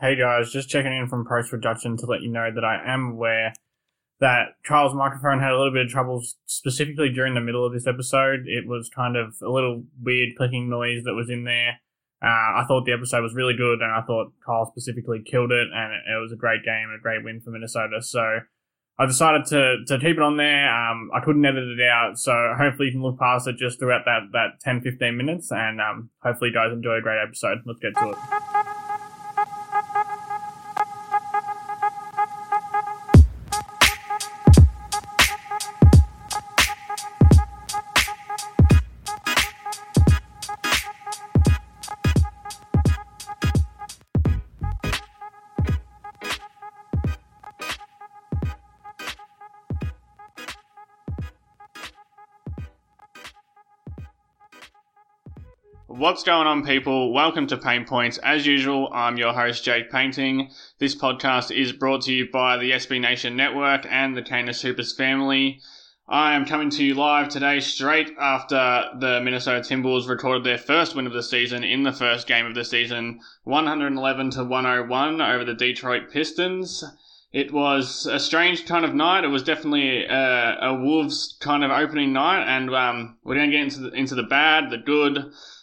Hey guys, just checking in from post-production to let you know that I am aware that Carl's microphone had a little bit of trouble specifically during the middle of this episode. It was kind of a little weird clicking noise that was in there. I thought the episode was really good, and I thought Carl specifically killed it, and it was a great game and a great win for Minnesota. So I decided to keep it on there. I couldn't edit it out, so hopefully you can look past it just throughout that 10-15 minutes, and hopefully you guys enjoy a great episode. Let's get to it. What's going on, people? Welcome to Pain Points. As usual, I'm your host, Jake Painting. This podcast is brought to you by the SB Nation Network and the Canis Hoopers family. I am coming to you live today straight after the Minnesota Timberwolves recorded their first win of the season in the first game of the season, 111-101 over the Detroit Pistons. It was a strange kind of night. It was definitely a Wolves kind of opening night, and we're going to get into the bad, the good,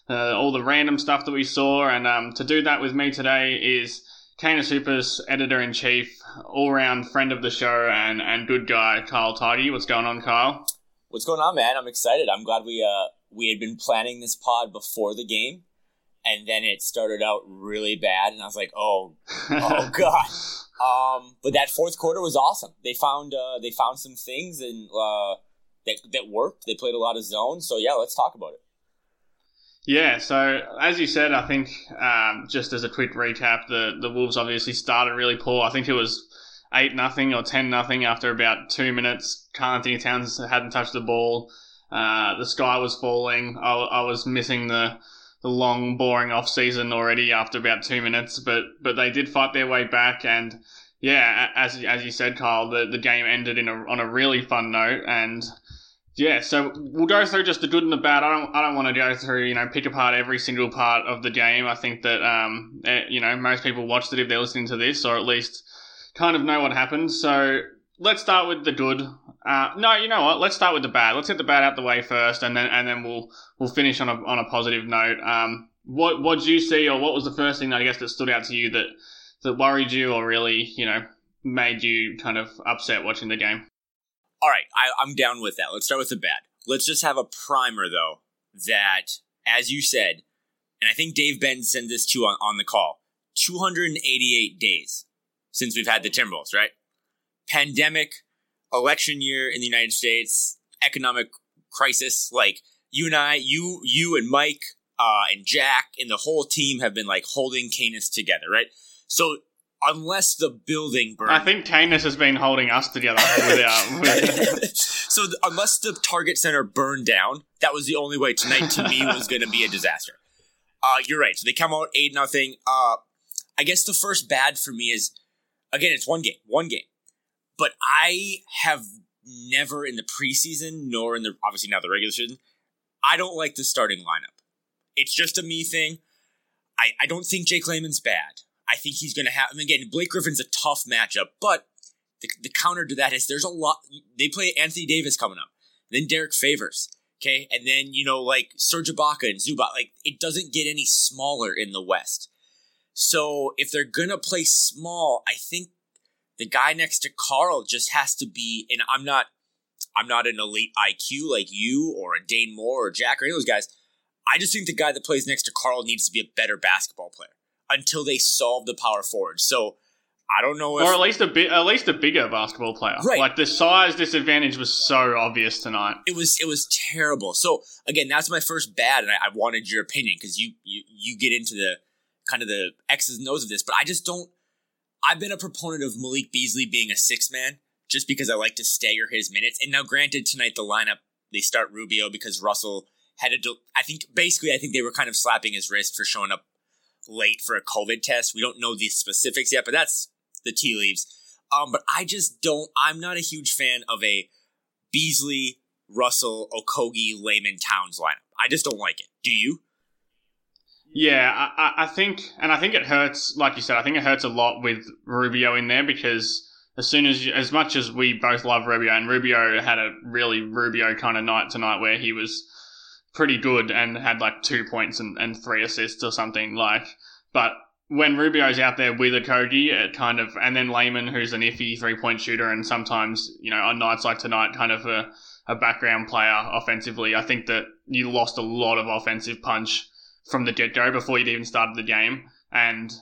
all the random stuff that we saw, and to do that with me today is Canis Hoopers editor-in-chief, all-round friend of the show, and good guy, Carl Tidy. What's going on, Carl? What's going on, man? I'm excited. I'm glad we had been planning this pod before the game, and then it started out really bad, and I was like, oh God. But that fourth quarter was awesome. They found some things and that worked. They played a lot of zone, so yeah, let's talk about it. Yeah, so as you said, I think just as a quick recap, the Wolves obviously started really poor. I think it was 8-0 or 10-0 after about 2 minutes. Karl-Anthony Towns hadn't touched the ball. The sky was falling. I was missing the long, boring off-season already after about 2 minutes, but they did fight their way back. And yeah, as you said, Kyle, the game ended on a really fun note. And yeah, so we'll go through just the good and the bad. I don't want to go through, pick apart every single part of the game. I think that, most people watched it if they're listening to this, or at least kind of know what happened. So let's start with the good. No, you know what? Let's start with the bad. Let's get the bad out the way first, and then we'll finish on a positive note. What did you see, or what was the first thing, I guess, that stood out to you that worried you, or really, made you kind of upset watching the game? All right, I'm down with that. Let's start with the bad. Let's just have a primer, though, that, as you said, and I think Dave Benn sent this to on the call, 288 days since we've had the Timberwolves, right? Pandemic, election year in the United States, economic crisis. Like, you and I, you and Mike and Jack and the whole team have been, like, holding Canis together, right? So unless the building burns. I think Canis has been holding us together. So unless the Target Center burned down, that was the only way tonight, to me, was going to be a disaster. You're right. So they come out 8-0. I guess the first bad for me is, again, it's one game. But I have never in the preseason, nor in the, obviously now the regular season, I don't like the starting lineup. It's just a me thing. I don't think Jake Layman's bad. I think he's going to have – and again, Blake Griffin's a tough matchup, but the counter to that is there's a lot – they play Anthony Davis coming up, then Derek Favors, okay? And then, Serge Ibaka and Zubac. Like, it doesn't get any smaller in the West. So if they're going to play small, I think the guy next to Carl just has to be – and I'm not an elite IQ like you or a Dane Moore or Jack or any of those guys. I just think the guy that plays next to Carl needs to be a better basketball player until they solve the power forward. So I don't know if... Or at least a bigger basketball player. Right. Like, the size disadvantage was so obvious tonight. It was terrible. So, again, that's my first bad, and I wanted your opinion, because you get into the kind of the X's and O's of this, but I just don't – I've been a proponent of Malik Beasley being a six-man just because I like to stagger his minutes. And now, granted, tonight the lineup, they start Rubio because Russell had a I think they were kind of slapping his wrist for showing up late for a COVID test. We don't know the specifics yet, but that's the tea leaves. But I just don't – I'm not a huge fan of a Beasley, Russell, Okogi, Layman, Towns lineup. I just don't like it. Do you? Yeah, I think it hurts. Like you said, I think it hurts a lot with Rubio in there because as much as we both love Rubio, and Rubio had a really Rubio kind of night tonight where he was pretty good and had like 2 points and 3 assists or something like. But when Rubio's out there with Okogi, it kind of, and then Layman, who's an iffy 3-point shooter, and sometimes, you know, on nights like tonight, kind of a background player offensively. I think that you lost a lot of offensive punch from the get-go before you'd even started the game. And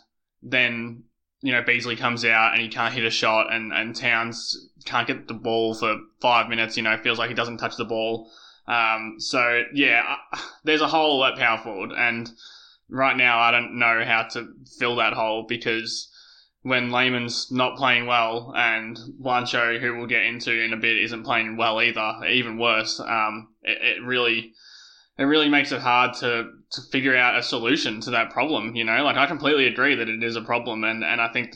then, you know, Beasley comes out and he can't hit a shot, and Towns can't get the ball for 5 minutes. You know, feels like he doesn't touch the ball. So, yeah, there's a hole at power forward. And right now I don't know how to fill that hole because when Layman's not playing well and Juancho, who we'll get into in a bit, isn't playing well either, even worse, it really makes it hard to figure out a solution to that problem, you know? Like, I completely agree that it is a problem, and I think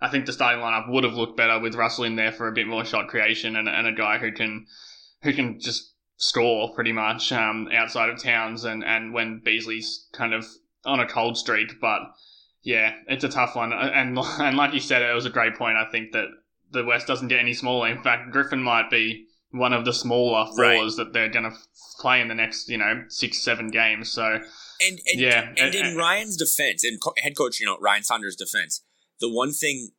the starting lineup would have looked better with Russell in there for a bit more shot creation and a guy who can just score pretty much outside of Towns and when Beasley's kind of on a cold streak. But yeah, it's a tough one. And like you said, it was a great point. I think that the West doesn't get any smaller. In fact, Griffin might be one of the smaller floors that they're going to play in the next, you know, 6-7 games. So, in Ryan's defense, and head coach, you know, Ryan Saunders' defense, the one thing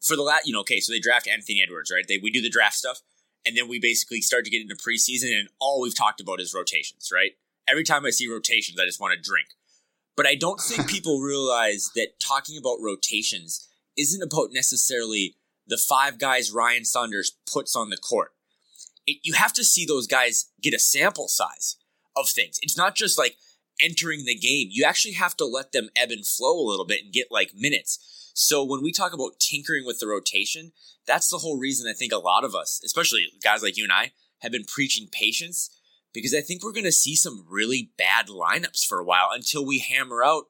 for the last, you know, okay, so they draft Anthony Edwards, right? We do the draft stuff, and then we basically start to get into preseason, and all we've talked about is rotations, right? Every time I see rotations, I just want to drink. But I don't think people realize that talking about rotations isn't about necessarily the 5 guys Ryan Saunders puts on the court. You have to see those guys get a sample size of things. It's not just like entering the game. You actually have to let them ebb and flow a little bit and get like minutes. So when we talk about tinkering with the rotation, that's the whole reason I think a lot of us, especially guys like you and I, have been preaching patience. Because I think we're going to see some really bad lineups for a while until we hammer out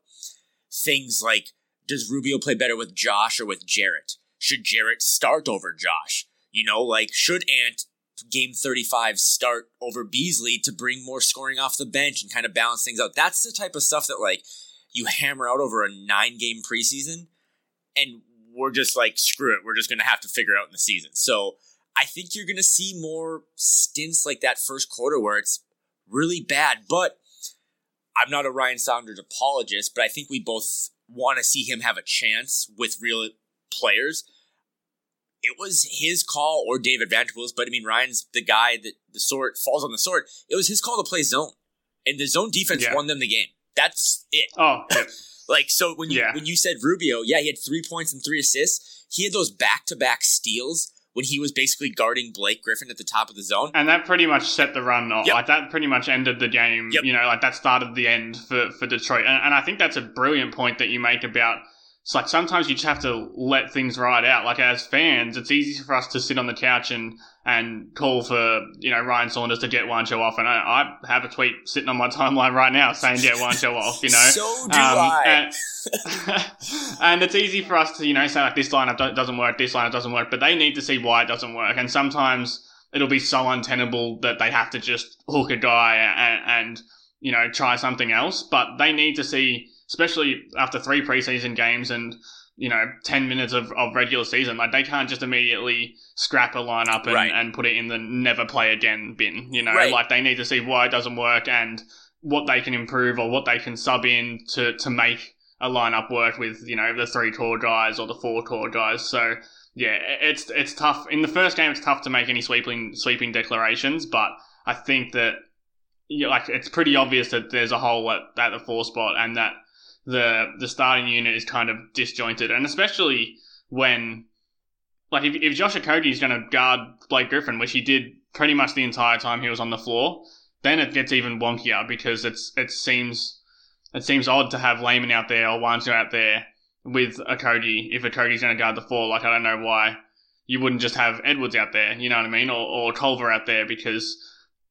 things like, does Rubio play better with Josh or with Jarrett? Should Jarrett start over Josh? You know, like, should Ant game 35 start over Beasley to bring more scoring off the bench and kind of balance things out? That's the type of stuff that, like, you hammer out over a 9-game preseason, and we're just like, screw it. We're just going to have to figure out in the season. So I think you're going to see more stints like that first quarter where it's really bad, but I'm not a Ryan Saunders apologist, but I think we both want to see him have a chance with real players. It was his call or David Vanderpool's, but I mean, Ryan's the guy that the sword falls on the sword. It was his call to play zone, and the zone defense won them the game. That's it. Oh, like, so when you said Rubio, yeah, he had 3 points and 3 assists. He had those back-to-back steals when he was basically guarding Blake Griffin at the top of the zone. And that pretty much set the run off. Yep. Like, that pretty much ended the game. Yep. You know, like, that started the end for Detroit. And I think that's a brilliant point that you make about, it's like, sometimes you just have to let things ride out. Like, as fans, it's easy for us to sit on the couch and call for, you know, Ryan Saunders to get Juancho off. And I have a tweet sitting on my timeline right now saying get Juancho off, you know. So do I. And it's easy for us to, you know, say, like, this lineup doesn't work, this lineup doesn't work. But they need to see why it doesn't work. And sometimes it'll be so untenable that they have to just hook a guy and you know, try something else. But they need to see, especially after 3 preseason games and, you know, 10 minutes of regular season, like, they can't just immediately scrap a lineup and put it in the never play again bin, you know, like, they need to see why it doesn't work and what they can improve or what they can sub in to make a lineup work with, you know, the 3 core guys or the 4 core guys. So yeah, it's tough. In the first game, it's tough to make any sweeping declarations, but I think that, you know, like, it's pretty obvious that there's a hole at the 4 spot and that the starting unit is kind of disjointed. And especially when, like, if Josh Okogie is going to guard Blake Griffin, which he did pretty much the entire time he was on the floor, then it gets even wonkier because it seems it seems odd to have Layman out there or Juancho out there with Okogi if Okogi's going to guard the four. Like, I don't know why you wouldn't just have Edwards out there, you know what I mean, or Culver out there, because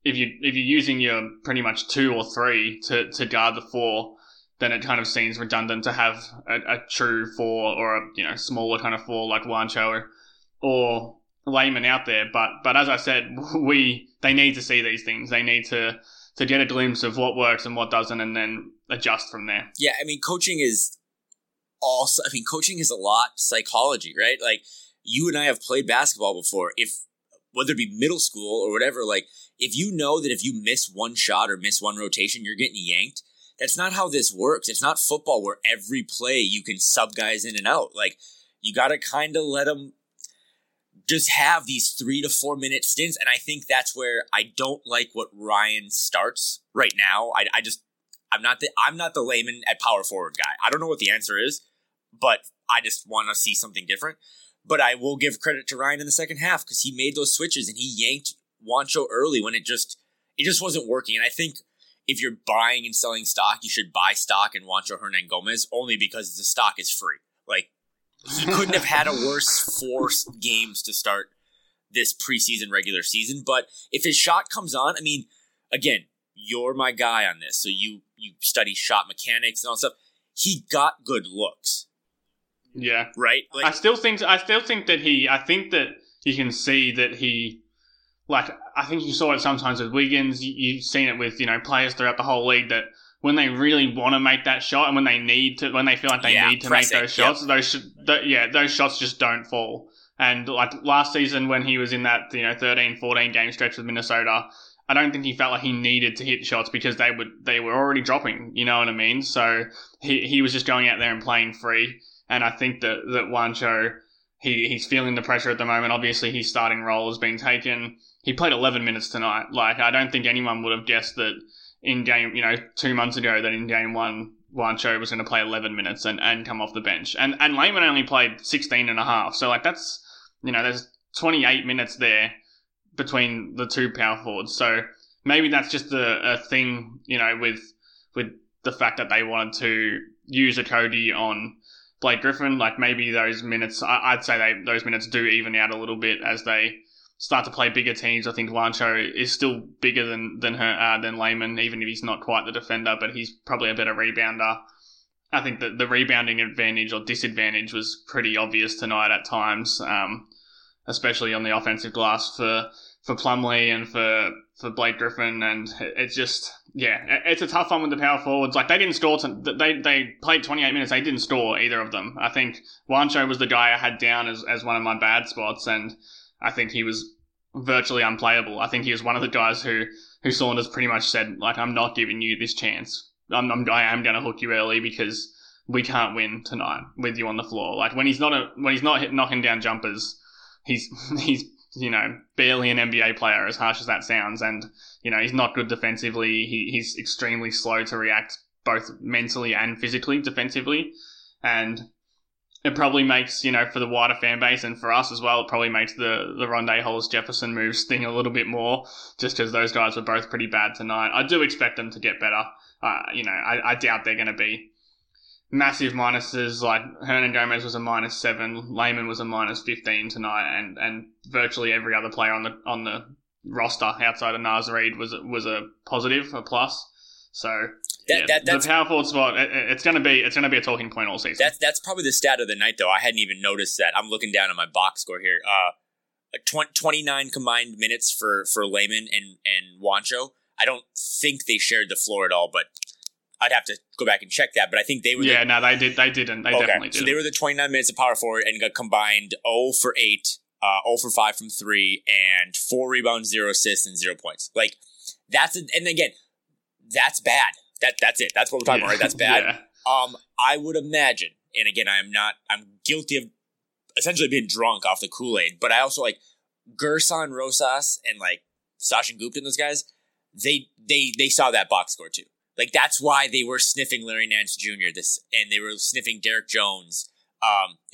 if you're using your pretty much two or three to guard the four, then it kind of seems redundant to have a true four or a, you know, smaller kind of four like Juancho or Layman out there. But as I said, they need to see these things. They need to get a glimpse of what works and what doesn't, and then adjust from there. Yeah, I mean, coaching is a lot psychology, right? Like, you and I have played basketball before. Whether it be middle school or whatever, like, if you know that if you miss one shot or miss one rotation, you're getting yanked, that's not how this works. It's not football where every play you can sub guys in and out. Like, you got to kind of let them just have these 3 to 4 minute stints. And I think that's where I don't like what Ryan starts right now. I'm not the Layman at power forward guy. I don't know what the answer is, but I just want to see something different. But I will give credit to Ryan in the second half, because he made those switches and he yanked Juancho early when it just wasn't working. And I think if you're buying and selling stock, you should buy stock in Juancho Hernangomez only because the stock is free. Like, he couldn't have had a worse 4 games to start this preseason regular season. But if his shot comes on, I mean, again, you're my guy on this, so you study shot mechanics and all that stuff. He got good looks. Yeah. Right? Like, I think that you can see that he, like, I think you saw it sometimes with Wiggins. You've seen it with, you know, players throughout the whole league, that when they really want to make that shot and when they feel like they need to make those shots, those shots just don't fall. And like last season when he was in that, you know, 13, 14 game stretch with Minnesota, I don't think he felt like he needed to hit shots because they were already dropping, you know what I mean? So he was just going out there and playing free. And I think that Juancho, he's feeling the pressure at the moment. Obviously, his starting role has been taken. He played 11 minutes tonight. Like, I don't think anyone would have guessed that in game, you know, 2 months ago, that in game one, Juancho was going to play 11 minutes and come off the bench. And Layman only played 16 and a half. So, like, that's, you know, there's 28 minutes there between the two power forwards. So maybe that's just a thing, you know, with the fact that they wanted to use Okogi on Blake Griffin. Like, maybe those minutes, I'd say those minutes do even out a little bit as they start to play bigger teams. I think Juancho is still bigger than Layman, even if he's not quite the defender, but he's probably a better rebounder. I think that the rebounding advantage or disadvantage was pretty obvious tonight at times, especially on the offensive glass for Plumlee and for Blake Griffin. And it's just, yeah, it's a tough one with the power forwards. Like, they didn't score. They played 28 minutes. They didn't score, either of them. I think Juancho was the guy I had down as one of my bad spots, and I think he was virtually unplayable. I think he was one of the guys who Saunders pretty much said, like, I'm not giving you this chance. I am going to hook you early because we can't win tonight with you on the floor. Like, when he's not knocking down jumpers, he's you know, barely an NBA player, as harsh as that sounds. And, you know, he's not good defensively. He's extremely slow to react, both mentally and physically, defensively. And it probably makes, you know, for the wider fan base and for us as well, it probably makes the Rondé Hollis-Jefferson move sting a little bit more, just because those guys were both pretty bad tonight. I do expect them to get better. You know, I doubt they're going to be massive minuses. Like, Hernangomez was a -7, Layman was a -15 tonight, and virtually every other player on the roster outside of Naz Reid was a positive, a plus. So that's the power forward spot. It's going to be a talking point all season. That's probably the stat of the night, though. I hadn't even noticed that. I'm looking down at my box score here. 29 combined minutes for Layman and Juancho. I don't think they shared the floor at all, but I'd have to go back and check that, but I think they were... Yeah, they didn't. Definitely didn't. So they were the 29 minutes of power forward and got combined 0 for 8, 0 for 5 from 3, and 4 rebounds, 0 assists, and 0 points. Like, and again, that's bad. That's it. That's what we're talking about, right? That's bad. Yeah. I would imagine, and again, I'm guilty of essentially being drunk off the Kool-Aid, but I also, like, Gerson Rosas and, like, Sachin Gupta and those guys, they saw that box score too. Like, that's why they were sniffing Larry Nance Jr. and they were sniffing Derek Jones.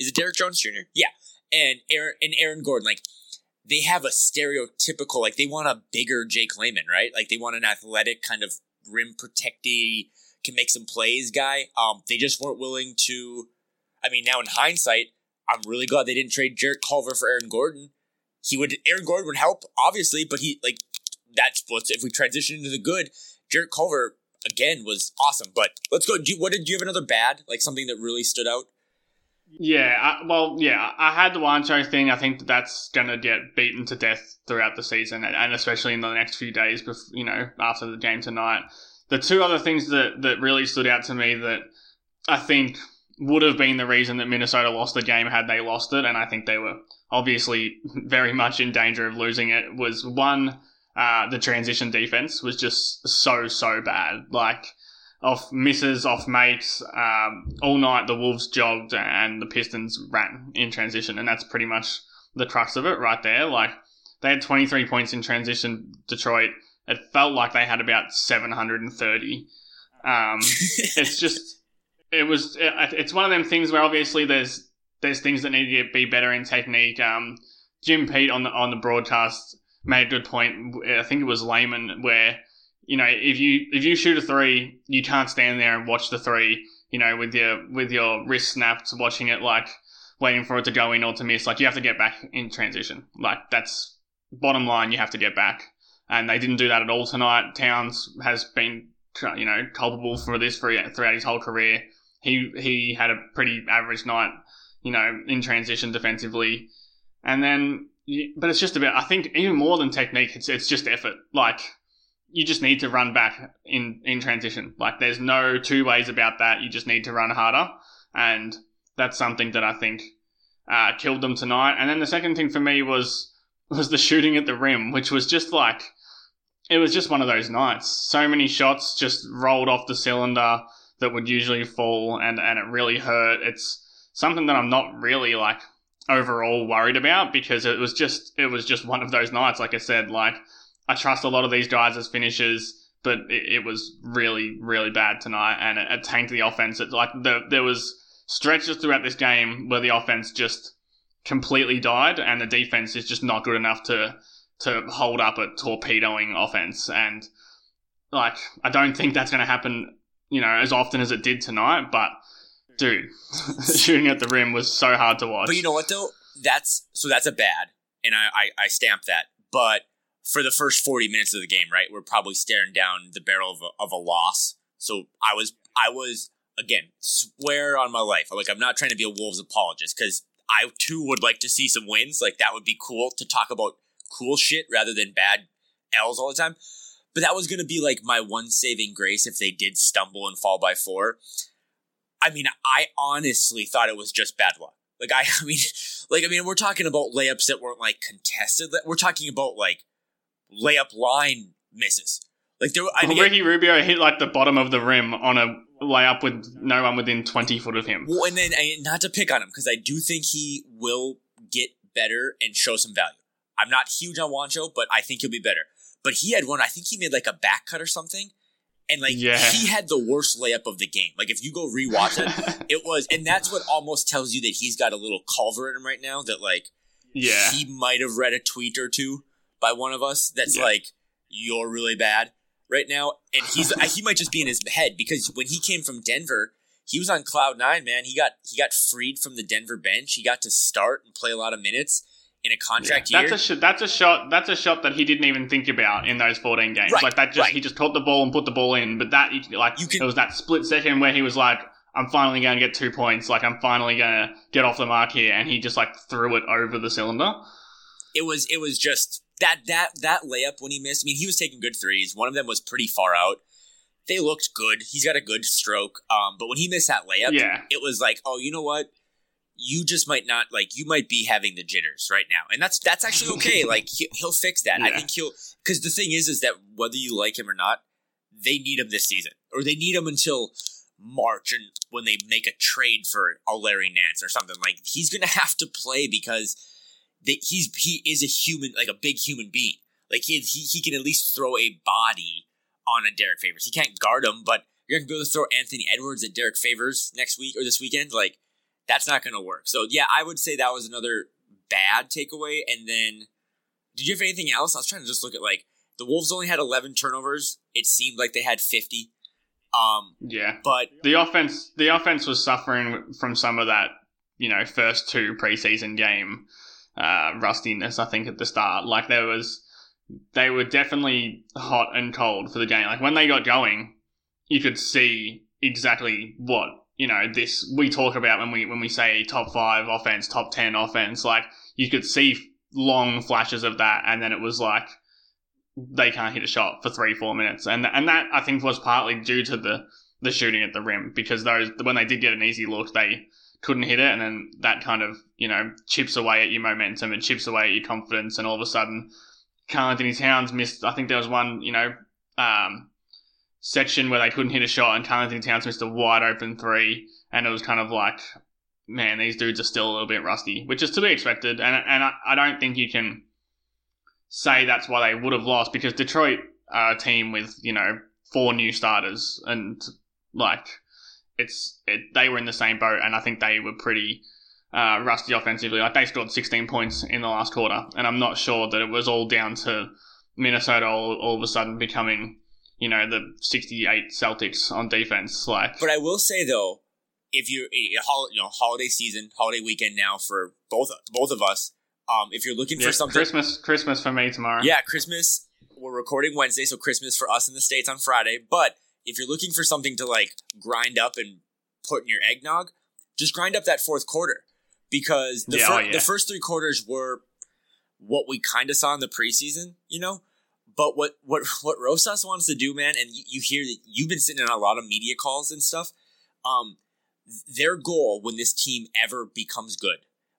Is it Derek Jones Jr.? Yeah. And Aaron Gordon. Like, they have a stereotypical, like, they want a bigger Jake Layman, right? Like, they want an athletic kind of rim protecty can make some plays guy. They just weren't willing to. I mean, now in hindsight, I'm really glad they didn't trade Jerick Culver for Aaron Gordon. Aaron Gordon would help, obviously, but if we transition into the good, Jerick Culver again was awesome. But let's go. Do you have another bad, like something that really stood out? I had the Juancho thing. I think that's going to get beaten to death throughout the season, and especially in the next few days, after the game tonight. The two other things that really stood out to me that I think would have been the reason that Minnesota lost the game had they lost it, and I think they were obviously very much in danger of losing it, was one, the transition defense was just so, so bad. Like, off misses, off makes, all night the Wolves jogged and the Pistons ran in transition, and that's pretty much the crux of it right there. Like, they had 23 points in transition, Detroit. It felt like they had about 730. It's one of them things where obviously there's things that need to be better in technique. Jim Pete on the broadcast made a good point. I think it was Layman where, you know, if you shoot a three, you can't stand there and watch the three, you know, with your wrist snapped, watching it, like, waiting for it to go in or to miss. Like, you have to get back in transition. Like, that's bottom line. You have to get back. And they didn't do that at all tonight. Towns has been, you know, culpable for this throughout his whole career. He had a pretty average night, you know, in transition defensively. And then, but it's just about, I think, even more than technique, it's just effort. Like, you just need to run back in transition. Like, there's no two ways about that. You just need to run harder. And that's something that I think killed them tonight. And then the second thing for me was the shooting at the rim, which was just like, it was just one of those nights. So many shots just rolled off the cylinder that would usually fall, and it really hurt. It's something that I'm not really, like, overall worried about, because it was just one of those nights. Like I said, like, I trust a lot of these guys as finishers, but it was really, really bad tonight, and it tanked the offense. It's like there was stretches throughout this game where the offense just completely died, and the defense is just not good enough to hold up a torpedoing offense. And, like, I don't think that's going to happen, you know, as often as it did tonight, but, dude, shooting at the rim was so hard to watch. But you know what, though? That's a bad, and I stamp that. But for the first 40 minutes of the game, right, we're probably staring down the barrel of a loss. So I was again, swear on my life, like, I'm not trying to be a Wolves apologist, because I, too, would like to see some wins. Like, that would be cool to talk about cool shit rather than bad L's all the time. But that was going to be, like, my one saving grace if they did stumble and fall by four. I mean, I honestly thought it was just bad luck. Like, I mean, we're talking about layups that weren't, like, contested. We're talking about, like, layup line misses. Like, Ricky Rubio hit, like, the bottom of the rim on a layup with no one within 20 foot of him. Well, and then, not to pick on him, because I do think he will get better and show some value. I'm not huge on Juancho, but I think he'll be better. But he had one, I think he made, like, a back cut or something, and, like, He had the worst layup of the game. Like, if you go rewatch it, it was, and that's what almost tells you that he's got a little Culver in him right now, that, like, he might have read a tweet or two by one of us that's like, you're really bad right now. And he might just be in his head, because when he came from Denver, he was on cloud nine, man. He got freed from the Denver bench. He got to start and play a lot of minutes in a contract year. That's a shot that he didn't even think about in those 14 games. Right, like, that just, right. He just caught the ball and put the ball in, but that, like, it was that split second where he was like, I'm finally going to get 2 points. Like, I'm finally going to get off the mark here. And he just, like, threw it over the cylinder. It was just that layup when he missed. I mean, he was taking good threes. One of them was pretty far out. They looked good. He's got a good stroke. But when he missed that layup, it was like, oh, you know what? You just might not, like, you might be having the jitters right now. And that's actually okay. Like, he'll fix that. Yeah. I think because the thing is that whether you like him or not, they need him this season, or they need him until March, and when they make a trade for a Larry Nance or something. Like, he's going to have to play, because he is a human, like, a big human being. Like, he can at least throw a body on a Derek Favors. He can't guard him, but you're going to be able to throw Anthony Edwards at Derek Favors next week or this weekend. Like, that's not going to work. So, yeah, I would say that was another bad takeaway. And then, did you have anything else? I was trying to just look at, like, the Wolves only had 11 turnovers. It seemed like they had 50. But the offense was suffering from some of that, you know, first two preseason game rustiness. I think at the start, like they were definitely hot and cold for the game. Like when they got going, you could see exactly what, you know, this we talk about when we say top 5 offense, top 10 offense. Like you could see long flashes of that, and then it was like they can't hit a shot for 3-4 minutes, and that I think was partly due to the shooting at the rim, because those when they did get an easy look, they couldn't hit it, and then that kind of, you know, chips away at your momentum and chips away at your confidence, and all of a sudden, Karl-Anthony Towns missed. I think there was one, you know, section where they couldn't hit a shot, and Karl-Anthony Towns missed a wide open three, and it was kind of like, man, these dudes are still a little bit rusty, which is to be expected, and I don't think you can say that's why they would have lost, because Detroit are a team with, you know, 4 new starters, and like they were in the same boat, and I think they were pretty rusty offensively. Like they scored 16 points in the last quarter, and I'm not sure that it was all down to Minnesota all of a sudden becoming, you know, the 68 Celtics on defense. Like, but I will say though, if you're holiday season, holiday weekend now for both of us. If you're looking for something, Christmas for me tomorrow. Yeah, Christmas. We're recording Wednesday, so Christmas for us in the States on Friday. But if you're looking for something to like grind up and put in your eggnog, just grind up that fourth quarter, because the first 3 quarters were what we kind of saw in the preseason, you know. But what Rosas wants to do, man, and you hear that you've been sitting on a lot of media calls and stuff. Their goal when this team ever becomes good,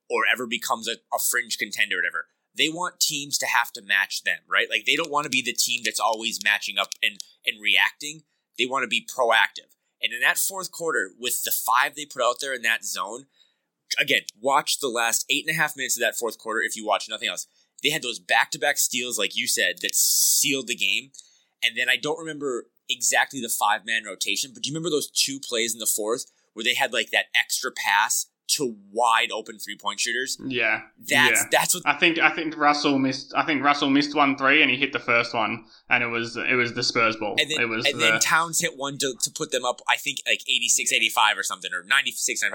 or ever becomes a fringe contender or whatever, they want teams to have to match them, right? Like they don't want to be the team that's always matching up and reacting. They want to be proactive. And in that fourth quarter, with the 5 they put out there in that zone, again, watch the last 8.5 minutes of that fourth quarter if you watch nothing else. They had those back-to-back steals, like you said, that sealed the game. And then I don't remember exactly the 5-man rotation, but do you remember those 2 plays in the fourth where they had like that extra pass to wide open 3-point shooters? Yeah. That's what I think Russell missed 1 3 and he hit the first one, and it was the Spurs ball. And then, then Towns hit one to put them up, I think like 86-85 or something, or 96-95.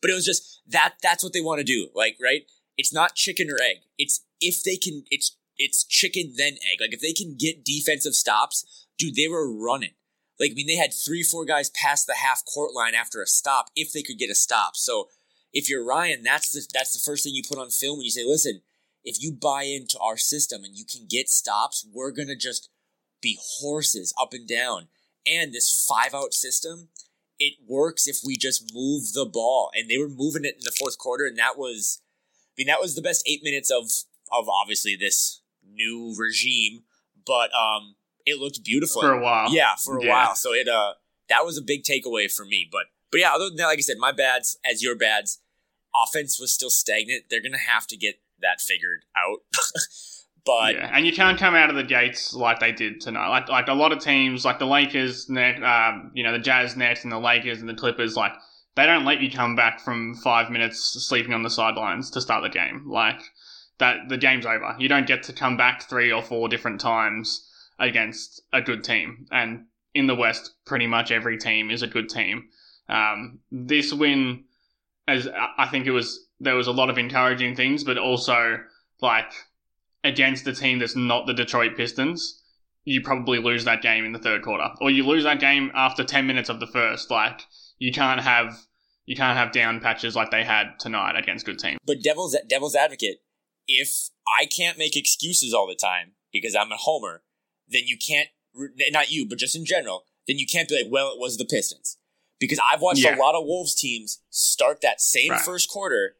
But it was just that's what they want to do. Like, right? It's not chicken or egg. It's if they can it's chicken then egg. Like if they can get defensive stops, dude, they were running. Like, I mean, they had 3-4 guys past the half court line after a stop if they could get a stop. So if you're Ryan, that's the first thing you put on film when you say, listen, if you buy into our system and you can get stops, we're going to just be horses up and down. And this 5-out system, it works if we just move the ball. And they were moving it in the fourth quarter, and that was the best 8 minutes of obviously this new regime, but it looked beautiful. For a while. Yeah, for a while. So it that was a big takeaway for me, But yeah, other than that, like I said, my bads, as your bads, offense was still stagnant. They're going to have to get that figured out. But yeah, and you can't come out of the gates like they did tonight. Like a lot of teams, like the Lakers, you know, the Jazz next, and the Lakers and the Clippers, like they don't let you come back from 5 minutes sleeping on the sidelines to start the game. Like that, the game's over. You don't get to come back 3 or 4 different times against a good team. And in the West, pretty much every team is a good team. This win, as I think there was a lot of encouraging things, but also like against a team that's not the Detroit Pistons, you probably lose that game in the third quarter, or you lose that game after 10 minutes of the first. Like you can't have down patches like they had tonight against good teams. But devil's advocate, if I can't make excuses all the time because I'm a homer, then you can't, not you, but just in general, then you can't be like, well, it was the Pistons. Because I've watched a lot of Wolves teams start that same first quarter,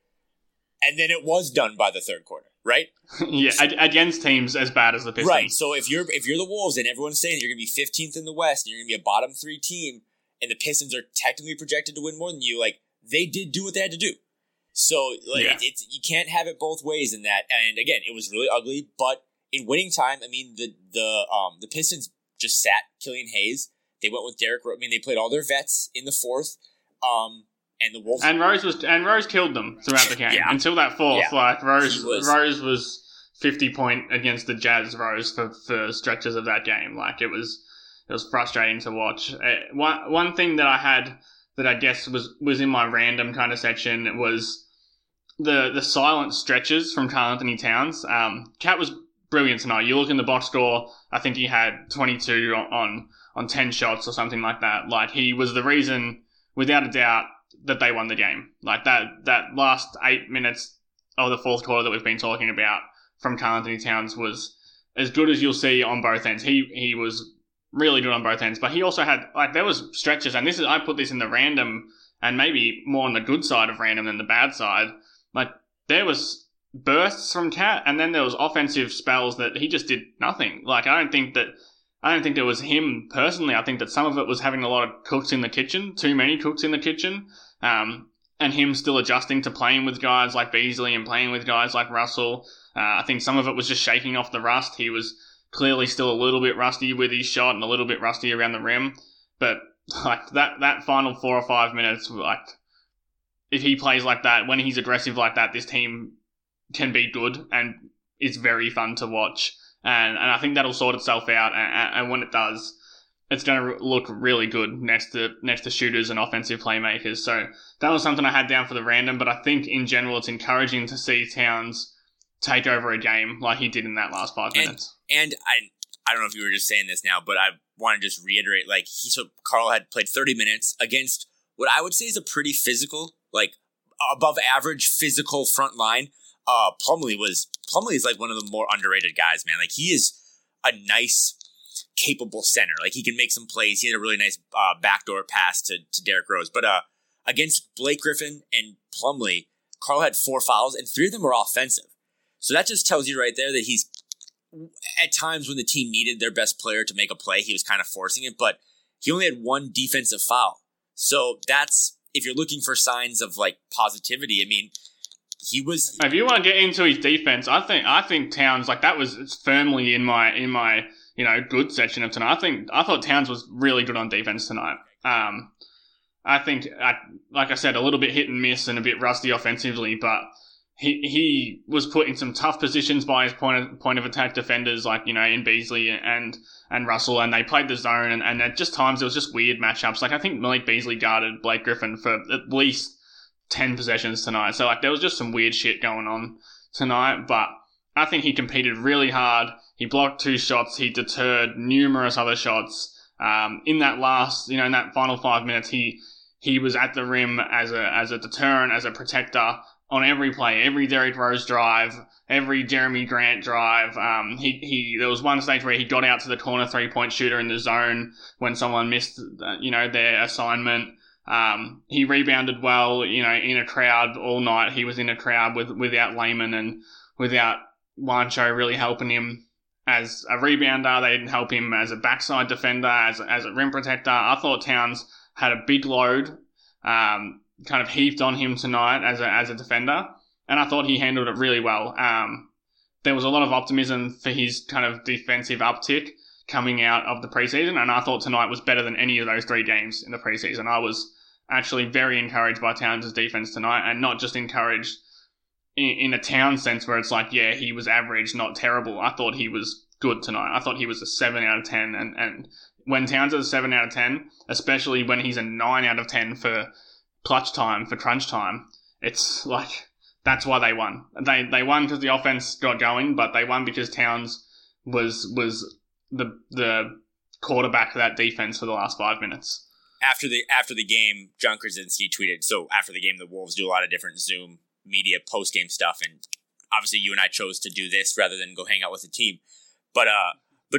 and then it was done by the third quarter, right? Yeah, so, against teams as bad as the Pistons. Right, so if you're the Wolves and everyone's saying you're going to be 15th in the West and you're going to be a bottom 3 team and the Pistons are technically projected to win more than you, like, they did do what they had to do. So, like, it's you can't have it both ways in that. And, again, it was really ugly, but in winning time, I mean, the Pistons just sat Killian Hayes. They went with Derek. I mean, they played all their vets in the fourth, and the Wolves and Rose killed them throughout the game until that fourth. Yeah. Like Rose was 50 point against the Jazz. Rose for stretches of that game, like it was it was frustrating to watch. One thing that I had that I guess was in my random kind of section was the silent stretches from Karl-Anthony Towns. Cat was brilliant tonight. You look in the box score, I think he had 22 on 10 shots or something like that. Like, he was the reason, without a doubt, that they won the game. Like, that last 8 minutes of the fourth quarter that we've been talking about from Karl-Anthony Towns was as good as you'll see on both ends. He was really good on both ends, but he also had, like, there was stretches, and this is, I put this in the random, and maybe more on the good side of random than the bad side. Like, there was bursts from Cat, and then there was offensive spells that he just did nothing. Like, I don't think it was him personally. I think that some of it was having a lot of cooks in the kitchen, too many cooks in the kitchen, and him still adjusting to playing with guys like Beasley and playing with guys like Russell. I think some of it was just shaking off the rust. He was clearly still a little bit rusty with his shot and a little bit rusty around the rim. But like that final 4 or 5 minutes, like if he plays like that, when he's aggressive like that, this team can be good and it's very fun to watch. And I think that'll sort itself out. And when it does, it's going to look really good next to shooters and offensive playmakers. So that was something I had down for the random. But I think in general, it's encouraging to see Towns take over a game like he did in that last 5 minutes. And I don't know if you were just saying this now, but I want to just reiterate, like, Carl had played 30 minutes against what I would say is a pretty physical, like above average physical front line. Plumlee is like one of the more underrated guys, man. Like, he is a nice, capable center. Like, he can make some plays. He had a really nice backdoor pass to Derek Rose. But against Blake Griffin and Plumlee, Carl had 4 fouls, and 3 of them were offensive. So that just tells you right there that he's, at times when the team needed their best player to make a play, he was kind of forcing it, but he only had 1 defensive foul. So that's, if you're looking for signs of like positivity, I mean, he was. If you want to get into his defense, I think Towns, like, that was firmly in my good section of tonight. I thought Towns was really good on defense tonight. I think, like I said, a little bit hit and miss and a bit rusty offensively, but he was put in some tough positions by his point of attack defenders, like, in Beasley and Russell, and they played the zone, and at just times it was just weird matchups. Like, I think Malik Beasley guarded Blake Griffin for at least 10 possessions tonight. So, like, there was just some weird shit going on tonight, but I think he competed really hard. He blocked 2 shots. He deterred numerous other shots. In that last, in that final 5 minutes, he was at the rim as a deterrent, as a protector on every play, every Derrick Rose drive, every Jeremy Grant drive. There was one stage where he got out to the corner three-point shooter in the zone when someone missed, their assignment. He rebounded well, in a crowd all night. He was in a crowd without Layman and without Juancho really helping him as a rebounder. They didn't help him as a backside defender, as a rim protector. I thought Towns had a big load, kind of heaped on him tonight as a defender, and I thought he handled it really well. There was a lot of optimism for his kind of defensive uptick coming out of the preseason, and I thought tonight was better than any of those 3 games in the preseason. I was actually very encouraged by Towns' defense tonight, and not just encouraged in a Towns sense where it's like, yeah, he was average, not terrible. I thought he was good tonight. I thought he was a 7 out of 10, and when Towns is a 7 out of 10, especially when he's a 9 out of 10 for clutch time, for crunch time, it's like, that's why they won. They won because the offense got going, but they won because Towns was the quarterback of that defense for the last 5 minutes. After the game, John Krasinski tweeted, so after the game, the Wolves do a lot of different Zoom media post-game stuff, and obviously you and I chose to do this rather than go hang out with the team. But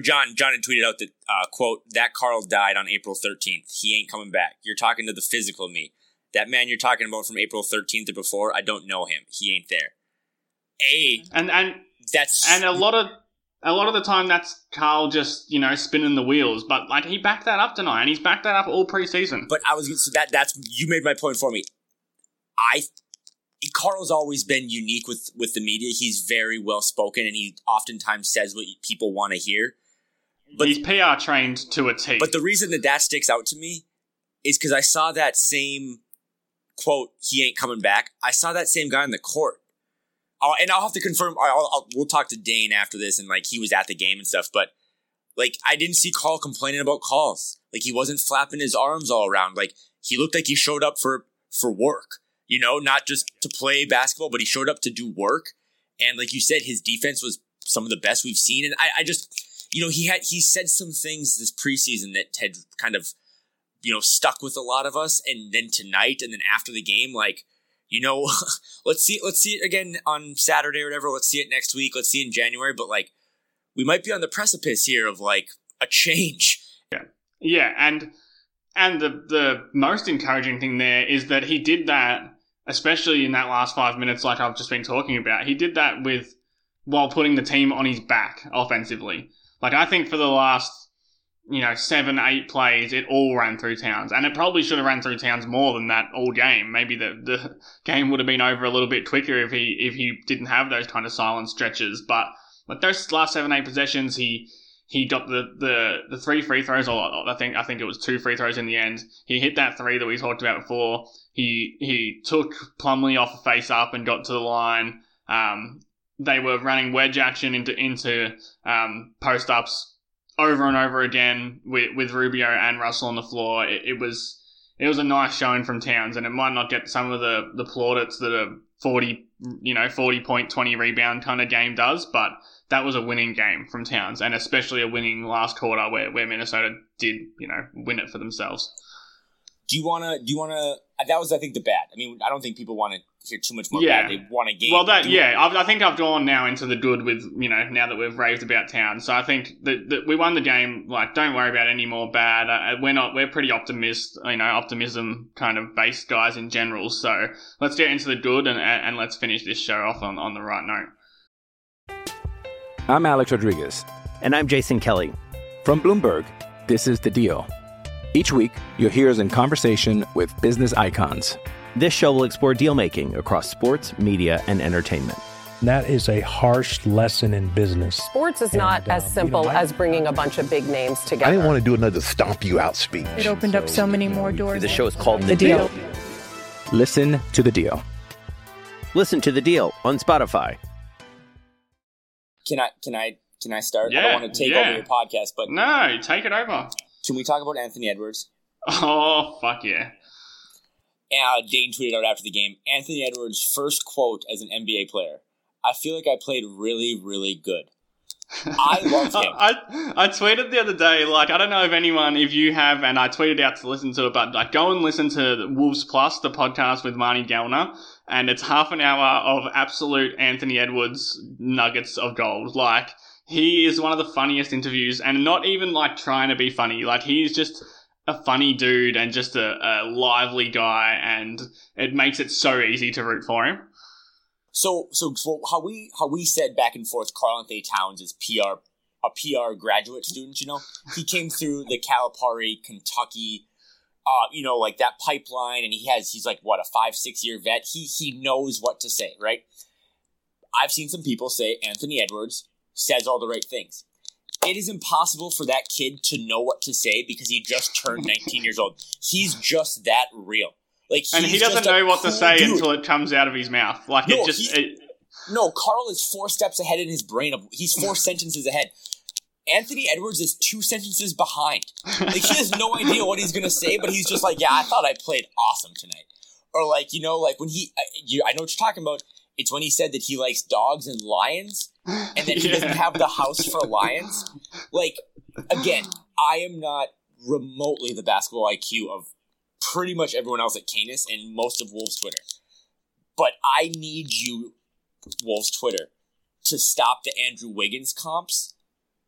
John had tweeted out that, quote, "That Carl died on April 13th. He ain't coming back. You're talking to the physical me. That man you're talking about from April 13th to before, I don't know him. He ain't there." A lot of the time that's Carl just, spinning the wheels, but like he backed that up tonight, and he's backed that up all preseason. But you made my point for me. Carl's always been unique with the media. He's very well spoken, and he oftentimes says what people want to hear. But he's PR trained to a T. But the reason that sticks out to me is because I saw that same quote, "He ain't coming back." I saw that same guy on the court. And I'll have to confirm. We'll talk to Dane after this, and like he was at the game and stuff. But Like, I didn't see Carl complaining about calls. Like, he wasn't flapping his arms all around. Like, he looked like he showed up for work, you know, not just to play basketball, but he showed up to do work. And like you said, his defense was some of the best we've seen. And I just, you know, he said some things this preseason that had kind of, you know, stuck with a lot of us. And then tonight and then after the game, like, you know, let's see it again on Saturday or whatever. Let's see it next week. Let's see it in January. But like, we might be on the precipice here of like a change. Yeah. And the most encouraging thing there is that he did that, especially in that last 5 minutes, like I've just been talking about. He did that while putting the team on his back offensively. Like, I think for the last, you know, 7-8 plays, it all ran through Towns. And it probably should have ran through Towns more than that all game. Maybe the game would have been over a little bit quicker if he didn't have those kind of silent stretches. But like those last 7-8 possessions, he got the three free throws a lot. I think it was two free throws in the end. He hit that three that we talked about before. He took Plumlee off a face up and got to the line. They were running wedge action into post ups over and over again with Rubio and Russell on the floor. It was a nice showing from Towns, and it might not get some of the plaudits that a 40 point, 20 rebound kind of game does, but that was a winning game from Towns, and especially a winning last quarter where Minnesota did, you know, win it for themselves. Do you wanna? That was, I think, the bad. I mean, I don't think people want to hear too much more bad. They want a game. Well, I think I've gone now into the good with, you know, now that we've raved about Towns. So I think that we won the game. Like, don't worry about any more bad. We're pretty optimist, you know, optimism kind of based guys in general. So let's get into the good and let's finish this show off on the right note. I'm Alex Rodriguez. And I'm Jason Kelly. From Bloomberg, this is The Deal. Each week, you'll hear us in conversation with business icons. This show will explore deal-making across sports, media, and entertainment. That is a harsh lesson in business. Sports is not as simple as bringing a bunch of big names together. I didn't want to do another stomp you out speech. It opened up so many more doors. The show is called The Deal. Listen to The Deal. Listen to The Deal on Spotify. Can I start? Yeah, I don't want to take over your podcast, but no, take it over. Can we talk about Anthony Edwards? Oh, fuck yeah. Dane tweeted out after the game, Anthony Edwards' first quote as an NBA player, "I feel like I played really, really good." I love him. I tweeted the other day, like, I don't know if you have, and I tweeted out to listen to it, but like, go and listen to Wolves Plus, the podcast with Marnie Gellner, and it's half an hour of absolute Anthony Edwards nuggets of gold. Like, he is one of the funniest interviews, and not even like trying to be funny. Like, he's just a funny dude and just a lively guy, and it makes it so easy to root for him. So how we said back and forth, Karl-Anthony Towns is a PR graduate student, you know? He came through the Calipari, Kentucky, you know, like that pipeline, and he's like, what, a 5-6 year vet? He knows what to say, right? I've seen some people say Anthony Edwards says all the right things. It is impossible for that kid to know what to say because he just turned 19 years old. He's just that real. Like, and he doesn't know what to say until it comes out of his mouth. Like, no, Carl is 4 steps ahead in his brain. He's 4 sentences ahead. Anthony Edwards is 2 sentences behind. Like, he has no idea what he's going to say, but he's just like, yeah, I thought I played awesome tonight. Or like, you know, like when I know what you're talking about. It's when he said that he likes dogs and lions and that he doesn't have the house for lions. Like, again, I am not remotely the basketball IQ of pretty much everyone else at Canis and most of Wolves Twitter. But I need you, Wolves Twitter, to stop the Andrew Wiggins comps.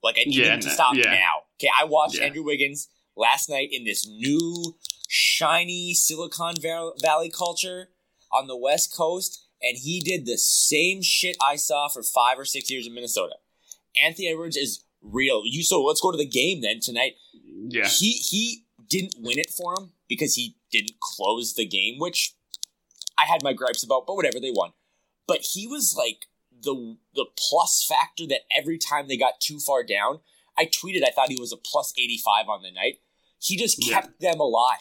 Like, I need him to stop now. Okay, I watched Andrew Wiggins last night in this new, shiny Silicon Valley culture on the West Coast, and he did the same shit I saw for 5 or 6 years in Minnesota. Anthony Edwards is real. So let's go to the game then tonight. Yeah. He didn't win it for him because he didn't close the game, which I had my gripes about, but whatever, they won. But he was like the plus factor that every time they got too far down, I tweeted I thought he was a plus 85 on the night. He just kept them alive.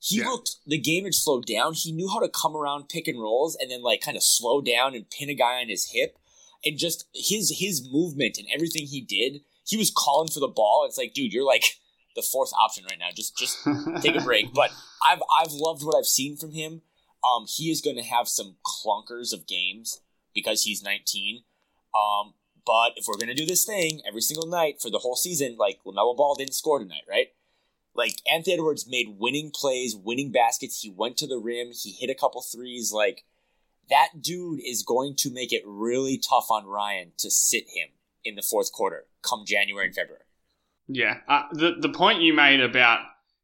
He looked, the game had slowed down. He knew how to come around pick and rolls and then like kind of slow down and pin a guy on his hip. And just his movement and everything he did, he was calling for the ball. It's like, dude, you're like the fourth option right now. Just take a break. But I've loved what I've seen from him. He is going to have some clunkers of games because he's 19. But if we're going to do this thing every single night for the whole season, like LaMelo Ball didn't score tonight, right? Like Anthony Edwards made winning plays, winning baskets. He went to the rim. He hit a couple threes. Like that dude is going to make it really tough on Ryan to sit him in the fourth quarter come January and February. Yeah. The point you made about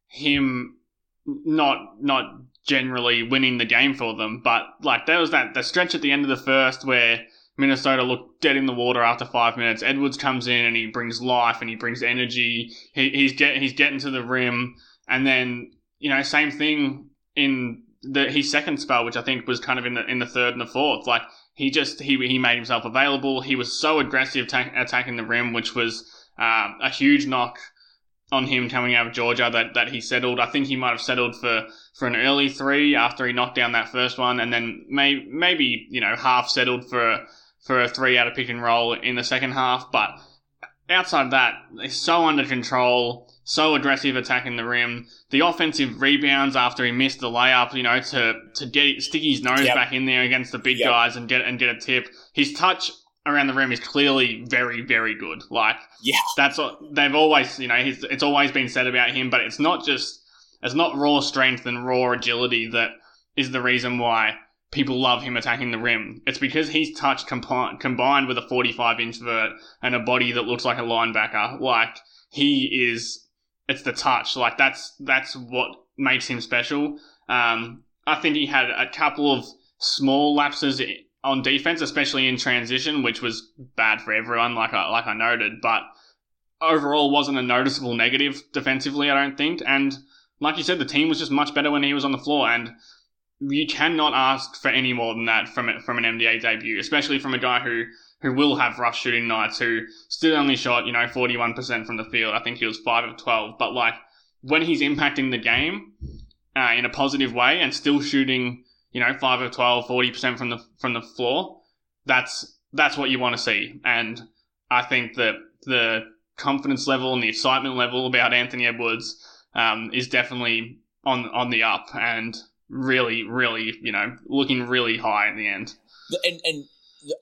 him not generally winning the game for them, but like there was that stretch at the end of the first where Minnesota looked dead in the water after 5 minutes. Edwards comes in and he brings life and he brings energy. He's getting to the rim. And then, you know, same thing in his second spell, which I think was kind of in the third and the fourth. Like he made himself available. He was so aggressive attacking the rim, which was a huge knock on him coming out of Georgia that he settled. I think he might have settled for an early three after he knocked down that first one. And then maybe, you know, half settled for a three out of pick and roll in the second half. But outside that, they're so under control, so aggressive attacking the rim. The offensive rebounds after he missed the layup, you know, to stick his nose back in there against the big guys and get a tip. His touch around the rim is clearly very, very good. Like, that's what they've always, you know, it's always been said about him, but it's not raw strength and raw agility that is the reason why people love him attacking the rim. It's because he's touch combined with a 45-inch vert and a body that looks like a linebacker. Like, it's the touch. Like, that's what makes him special. I think he had a couple of small lapses on defense, especially in transition, which was bad for everyone, like I noted. But overall, wasn't a noticeable negative defensively, I don't think. And like you said, the team was just much better when he was on the floor. And you cannot ask for any more than that from an NBA debut, especially from a guy who will have rough shooting nights, who still only shot, you know, 41% from the field. I think he was 5 of 12. But, like, when he's impacting the game in a positive way and still shooting, you know, 5 of 12, 40% from the floor, that's what you want to see. And I think that the confidence level and the excitement level about Anthony Edwards is definitely on the up and really, really, you know, looking really high in the end. And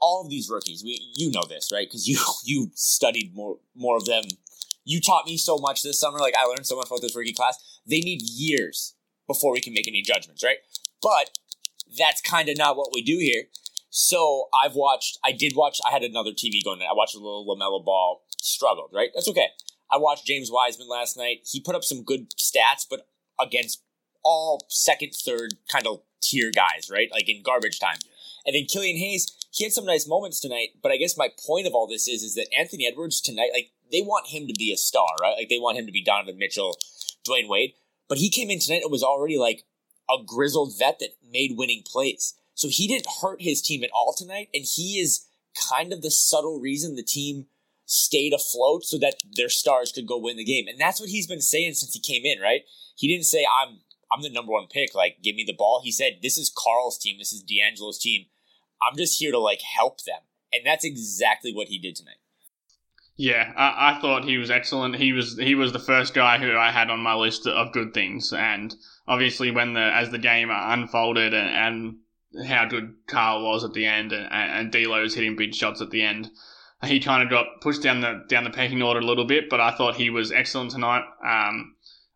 all of these rookies, you know this, right? Because you studied more of them. You taught me so much this summer. Like, I learned so much about this rookie class. They need years before we can make any judgments, right? But that's kind of not what we do here. So I had another TV going. I watched a little LaMelo Ball, struggled, right? That's okay. I watched James Wiseman last night. He put up some good stats, but against all second, third kind of tier guys, right? Like in garbage time. And then Killian Hayes, he had some nice moments tonight, but I guess my point of all this is that Anthony Edwards tonight, like they want him to be a star, right? Like they want him to be Donovan Mitchell, Dwayne Wade, but he came in tonight and was already like a grizzled vet that made winning plays. So he didn't hurt his team at all tonight, and he is kind of the subtle reason the team stayed afloat so that their stars could go win the game. And that's what he's been saying since he came in, right? He didn't say, I'm the number one pick. Like, give me the ball. He said, this is Carl's team. This is D'Angelo's team. I'm just here to, like, help them. And that's exactly what he did tonight. Yeah, I thought he was excellent. He was the first guy who I had on my list of good things. And obviously, as the game unfolded and how good Carl was at the end and D'Lo's hitting big shots at the end, he kind of got pushed down the pecking order a little bit. But I thought he was excellent tonight.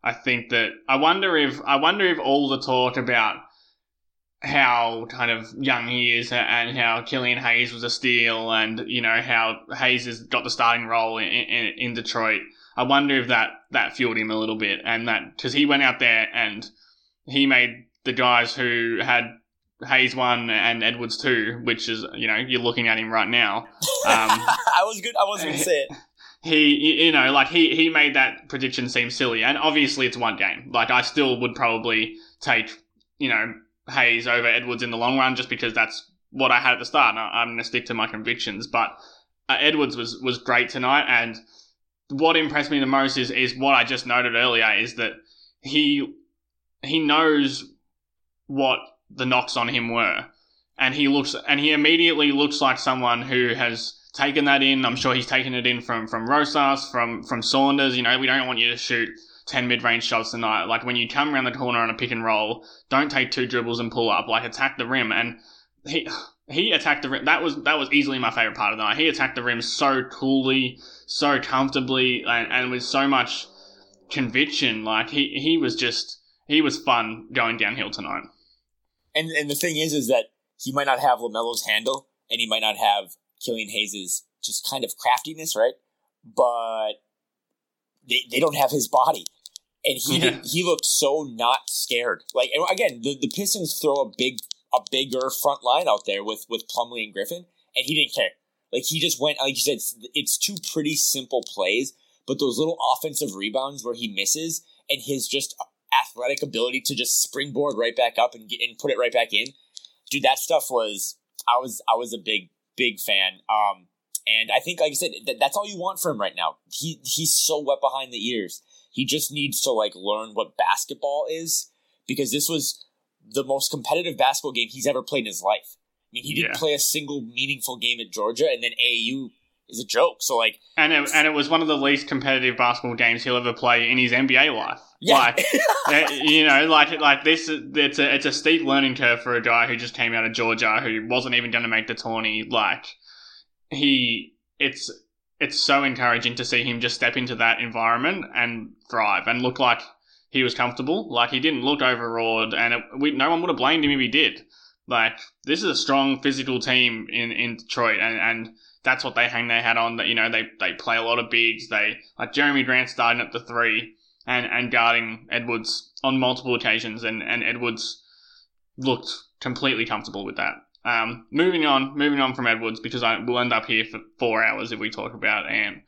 I think that I wonder if all the talk about how kind of young he is and how Killian Hayes was a steal and, you know, how Hayes has got the starting role in Detroit. I wonder if that fueled him a little bit, and that because he went out there and he made the guys who had Hayes 1 and Edwards 2, which is, you know, you're looking at him right now. I wasn't going to say it. He, you know, like he made that prediction seem silly, and obviously it's one game. Like I still would probably take, you know, Hayes over Edwards in the long run, just because that's what I had at the start, and I'm going to stick to my convictions. But Edwards was great tonight, and what impressed me the most is what I just noted earlier, is that he knows what the knocks on him were, and he immediately looks like someone who has taken that in. I'm sure he's taken it in from Rosas, from Saunders. You know, we don't want you to shoot 10 mid-range shots tonight. Like, when you come around the corner on a pick and roll, don't take two dribbles and pull up. Like, attack the rim. And he attacked the rim. That was easily my favorite part of the night. He attacked the rim so coolly, so comfortably, and with so much conviction. Like, he was fun going downhill tonight. And the thing is that he might not have LaMelo's handle, and he might not have Killian Hayes' just kind of craftiness, right? But they don't have his body. And he looked so not scared. Like, and again, the Pistons throw a bigger front line out there with Plumlee and Griffin, and he didn't care. Like, he just went, like you said, it's two pretty simple plays, but those little offensive rebounds where he misses and his just athletic ability to just springboard right back up and put it right back in, dude, that stuff was, I was a big fan. And I think, like I said, that's all you want from him right now. He's so wet behind the ears. He just needs to, like, learn what basketball is, because this was the most competitive basketball game he's ever played in his life. I mean, he didn't play a single meaningful game at Georgia, and then AAU is a joke. So, like, and it was one of the least competitive basketball games he'll ever play in his NBA life. Yeah. Like, you know, like this, it's a steep learning curve for a guy who just came out of Georgia, who wasn't even going to make the tourney. Like, it's so encouraging to see him just step into that environment and thrive and look like he was comfortable. Like, he didn't look overawed, and no one would have blamed him if he did. Like, this is a strong physical team in Detroit, and that's what they hang their hat on. That, you know, they play a lot of bigs. They, like, Jeremy Grant starting at the three and guarding Edwards on multiple occasions, and Edwards looked completely comfortable with that. Moving on from Edwards, because we'll end up here for 4 hours if we talk about Ant.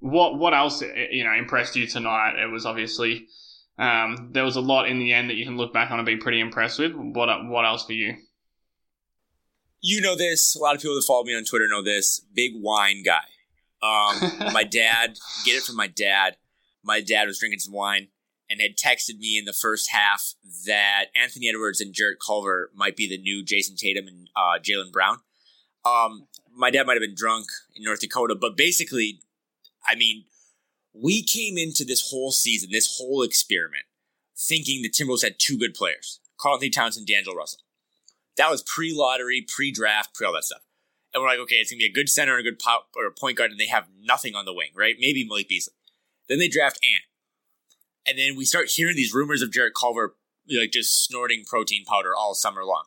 What else, you know, impressed you tonight? It was obviously there was a lot in the end that you can look back on and be pretty impressed with. What else for you? You know this. A lot of people that follow me on Twitter know this. Big wine guy. My dad. Get it from my dad. My dad was drinking some wine and had texted me in the first half that Anthony Edwards and Jarrett Culver might be the new Jason Tatum and Jaylen Brown. My dad might have been drunk in North Dakota, but basically, I mean, we came into this whole season, this whole experiment, thinking the Timberwolves had two good players, Karl-Anthony Towns and D'Angelo Russell. That was pre-lottery, pre-draft, pre-all that stuff. And we're like, okay, it's going to be a good center and a good pop or a point guard, and they have nothing on the wing, right? Maybe Malik Beasley. Then they draft Ant. And then we start hearing these rumors of Jerick Culver, like, just snorting protein powder all summer long.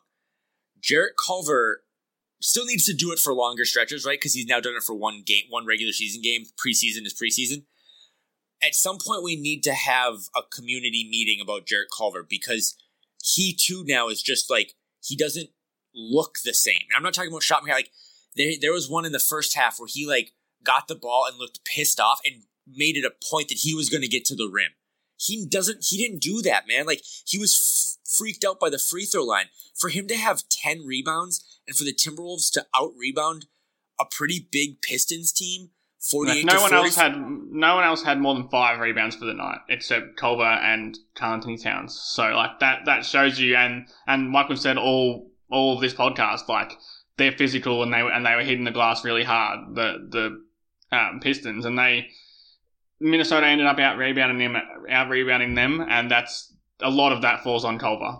Jerick Culver still needs to do it for longer stretches, right? Because he's now done it for one game, one regular season game. Preseason is preseason. At some point, we need to have a community meeting about Jerick Culver, because he too now is just like, he doesn't look the same. And I'm not talking about shot making. Like, there was one in the first half where he, like, got the ball and looked pissed off and made it a point that he was going to get to the rim. He didn't do that, man. Like, he was freaked out by the free throw line. For him to have 10 rebounds and for the Timberwolves to out-rebound a pretty big Pistons team, 48 like, no one else had more than 5 rebounds for the night, except Culver and Karl-Anthony Towns. So, like, that shows you, and like we've said all of this podcast, like, they're physical and they were hitting the glass really hard, the Pistons, and Minnesota ended up out-rebounding them, and that's a lot of that falls on Culver.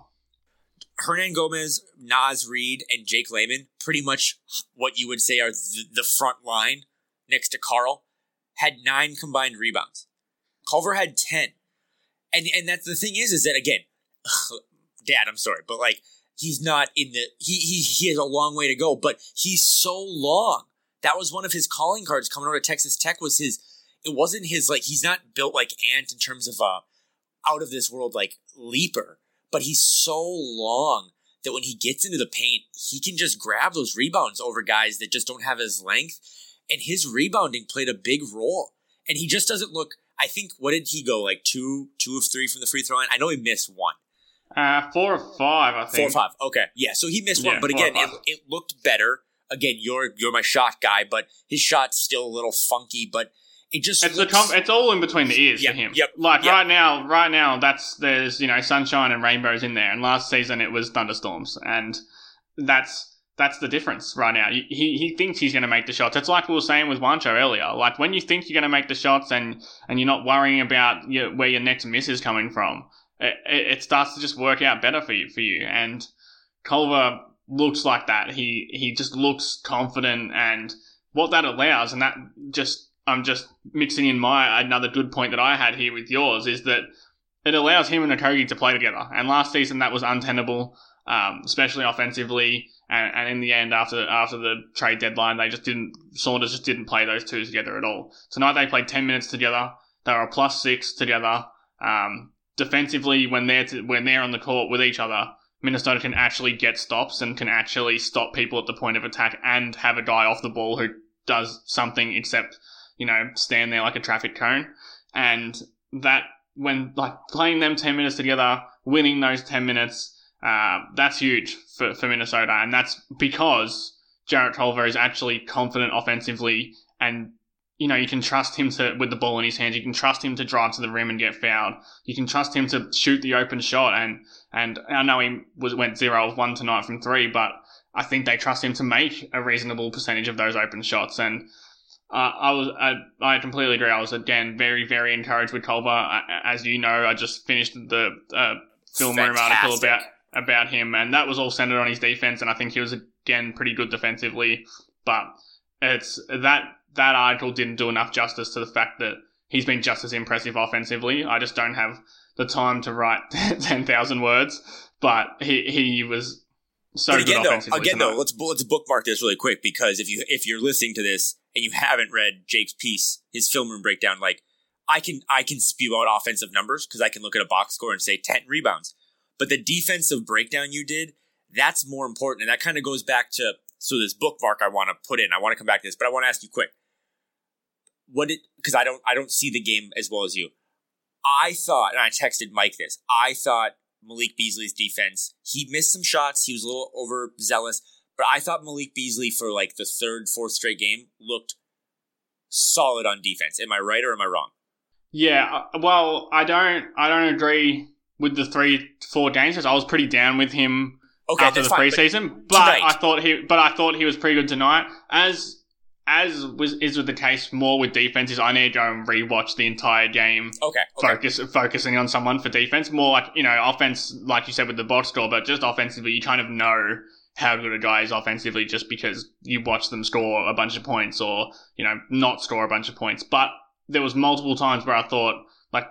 Hernangomez, Naz Reid, and Jake Layman, pretty much what you would say are the front line next to Carl, had 9 combined rebounds. Culver had 10. And that's the thing is that, again, Dad, I'm sorry, but, like, he's not in the – he has a long way to go, but he's so long. That was one of his calling cards coming over to Texas Tech was his – it wasn't his, like, he's not built like Ant in terms of out of this world, like, leaper, but he's so long that when he gets into the paint, he can just grab those rebounds over guys that just don't have his length, and his rebounding played a big role, and he just doesn't look, I think, what did he go, like, two of three from the free throw line? I know he missed one. 4 or 5, I think. 4 or 5, okay. Yeah, so he missed one, but again, it looked better. Again, you're my shot guy, but his shot's still a little funky, but it's all in between the ears for him. Yep, like right now, there's, you know, sunshine and rainbows in there. And last season it was thunderstorms, and that's that's the difference right now. He thinks he's going to make the shots. It's like we were saying with Juancho earlier. Like, when you think you're going to make the shots and you're not worrying about where your next miss is coming from, it starts to just work out better for you. And Culver looks like that. He just looks confident, and what that allows, and that just, I'm just mixing in another good point that I had here with yours, is that it allows him and Okogi to play together. And last season that was untenable, especially offensively. And in the end, after the trade deadline, Saunders just didn't play those two together at all. Tonight they played 10 minutes together. They were a +6 together. Defensively, when they're on the court with each other, Minnesota can actually get stops and can actually stop people at the point of attack and have a guy off the ball who does something except, stand there like a traffic cone. And that, when playing them 10 minutes together, winning those 10 minutes, that's huge for Minnesota, and that's because Jarrett Culver is actually confident offensively, and you can trust him with the ball in his hands. You can trust him to drive to the rim and get fouled. You can trust him to shoot the open shot, and I know he went 0-1 tonight from three, but I think they trust him to make a reasonable percentage of those open shots. And I completely agree. I was again very, very encouraged with Culver. I just finished the film room article about him, and that was all centered on his defense, and I think he was again pretty good defensively, but it's that article didn't do enough justice to the fact that he's been just as impressive offensively. I just don't have the time to write 10,000 words, but he was so good offensively. Let's bookmark this really quick, because if you're listening to this and you haven't read Jake's piece, his film room breakdown, I can spew out offensive numbers because I can look at a box score and say 10 rebounds. But the defensive breakdown you did, that's more important. And that kind of goes back to, so this bookmark I want to put in. I want to come back to this, but I want to ask you quick. Because I don't see the game as well as you. I thought, and I texted Mike this, I thought Malik Beasley's defense, he missed some shots. He was a little overzealous. But I thought Malik Beasley for the third, fourth straight game looked solid on defense. Am I right or am I wrong? Yeah, well, I don't agree with the 3-4 games, because I was pretty down with him after the preseason. But I thought he was pretty good tonight. As is with the case more with defenses, I need to go and rewatch the entire game. Okay. Focusing on someone for defense, more offense, like you said with the box score, but just offensively, you kind of know how good a guy is offensively just because you watch them score a bunch of points or not score a bunch of points, but. There was multiple times where I thought,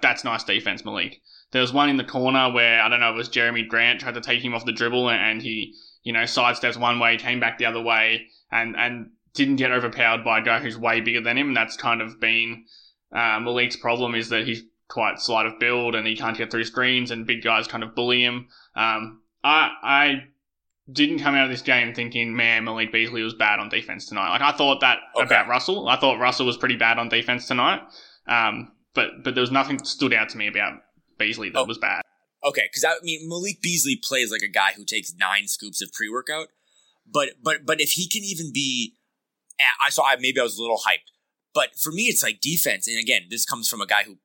that's nice defense, Malik. There was one in the corner where, I don't know, it was Jeremy Grant tried to take him off the dribble and he, sidesteps one way, came back the other way and didn't get overpowered by a guy who's way bigger than him. And that's kind of been Malik's problem, is that he's quite slight of build and he can't get through screens and big guys kind of bully him. I didn't come out of this game thinking, man, Malik Beasley was bad on defense tonight. I thought that about Russell. I thought Russell was pretty bad on defense tonight. But there was nothing that stood out to me about Beasley that was bad. Okay, because Malik Beasley plays like a guy who takes 9 scoops of pre-workout. But if he can even be, maybe I was a little hyped. But for me, it's defense. And again, this comes from a guy who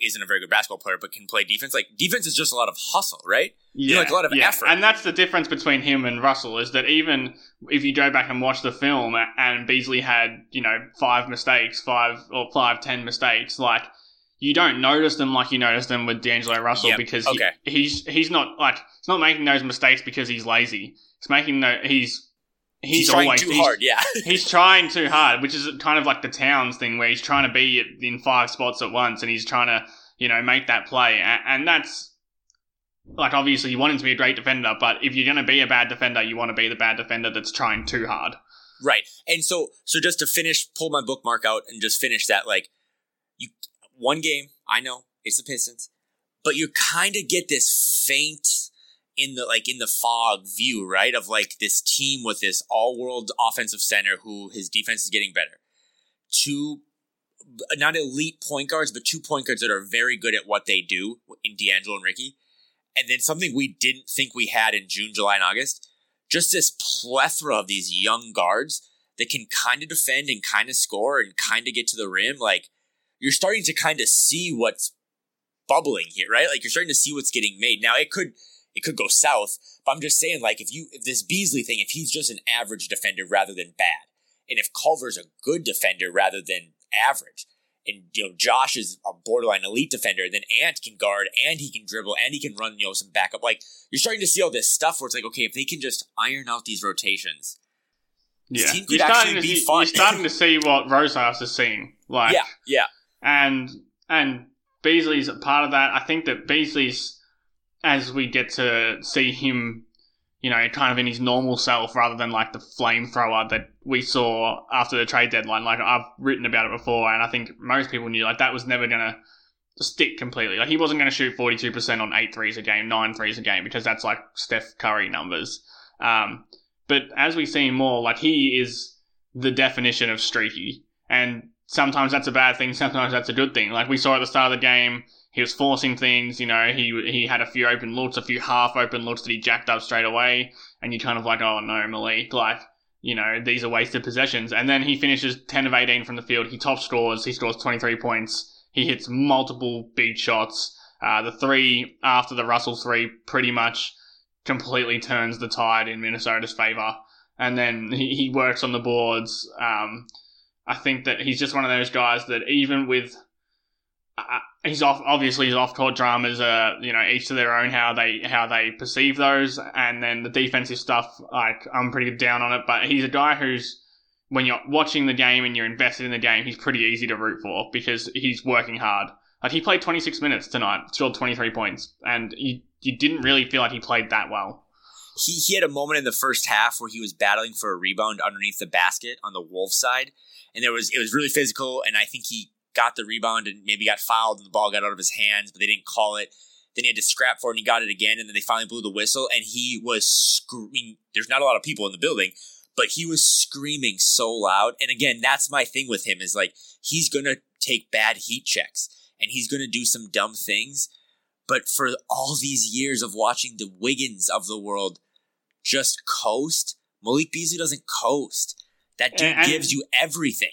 isn't a very good basketball player, but can play defense. Defense is just a lot of hustle, right? Yeah, a lot of effort. And that's the difference between him and Russell, is that even if you go back and watch the film, and Beasley had 5 or 10 mistakes, you don't notice them like you notice them with D'Angelo Russell, because he's not he's not making those mistakes because he's lazy. He's making He's trying always, too hard, yeah. He's trying too hard, which is kind of like the Towns thing, where he's trying to be in 5 spots at once, and he's trying to, make that play. And that's, obviously you want him to be a great defender, but if you're going to be a bad defender, you want to be the bad defender that's trying too hard. Right. And so just to finish, pull my bookmark out and just finish that, one game, I know, it's the Pistons, but you kind of get this faint in the fog view, right? Of this team with this all-world offensive center who his defense is getting better. 2, not elite point guards, but 2 point guards that are very good at what they do in D'Angelo and Ricky. And then something we didn't think we had in June, July, and August, just this plethora of these young guards that can kind of defend and kind of score and kind of get to the rim. You're starting to kind of see what's bubbling here, right? You're starting to see what's getting made. Now, it could... It could go south. But I'm just saying, like, if this Beasley thing, if he's just an average defender rather than bad, and if Culver's a good defender rather than average, and, you know, Josh is a borderline elite defender, then Ant can guard, and he can dribble, and he can run, you know, some backup. Like, you're starting to see all this stuff where it's like, okay, if they can just iron out these rotations, this team could actually be fun. You're starting to see what Rosas is seeing. Like, yeah. And Beasley's a part of that. I think that Beasley's, as we get to see him, you know, kind of in his normal self rather than like the flamethrower that we saw after the trade deadline. Like, I've written about it before, and I think most people knew, like, that was never going to stick completely. Like, he wasn't going to shoot 42% on 8 threes a game, 9 threes a game, because that's like Steph Curry numbers. But as we see more, like, he is the definition of streaky. And sometimes that's a bad thing, sometimes that's a good thing. Like, we saw at the start of the game, he was forcing things, you know, he had a few open looks, a few half-open looks that he jacked up straight away, and you're kind of like, oh no, Malik, like, you know, these are wasted possessions. And then he finishes 10 of 18 from the field, he top scores, he scores 23 points, he hits multiple big shots. The three after the Russell three pretty much completely turns the tide in Minnesota's favour. And then he works on the boards. I think that he's just one of those guys that even with... his off-court dramas are, you know, each to their own, how they perceive those, and then the defensive stuff, like, I'm pretty down on it, but he's a guy who's, when you're watching the game and you're invested in the game, he's pretty easy to root for because he's working hard. Like, he played 26 minutes tonight, scored 23 points, and you didn't really feel like he played that well. He had a moment in the first half where he was battling for a rebound underneath the basket on the Wolves side, and it was really physical, and I think he got the rebound and maybe got fouled and the ball got out of his hands, but they didn't call it. Then he had to scrap for it and he got it again, and then they finally blew the whistle, and he was screaming. There's not a lot of people in the building, but he was screaming so loud. And again, that's my thing with him is, like, he's going to take bad heat checks and he's going to do some dumb things. But for all these years of watching the Wiggins of the world just coast, Malik Beasley doesn't coast. That dude gives you everything.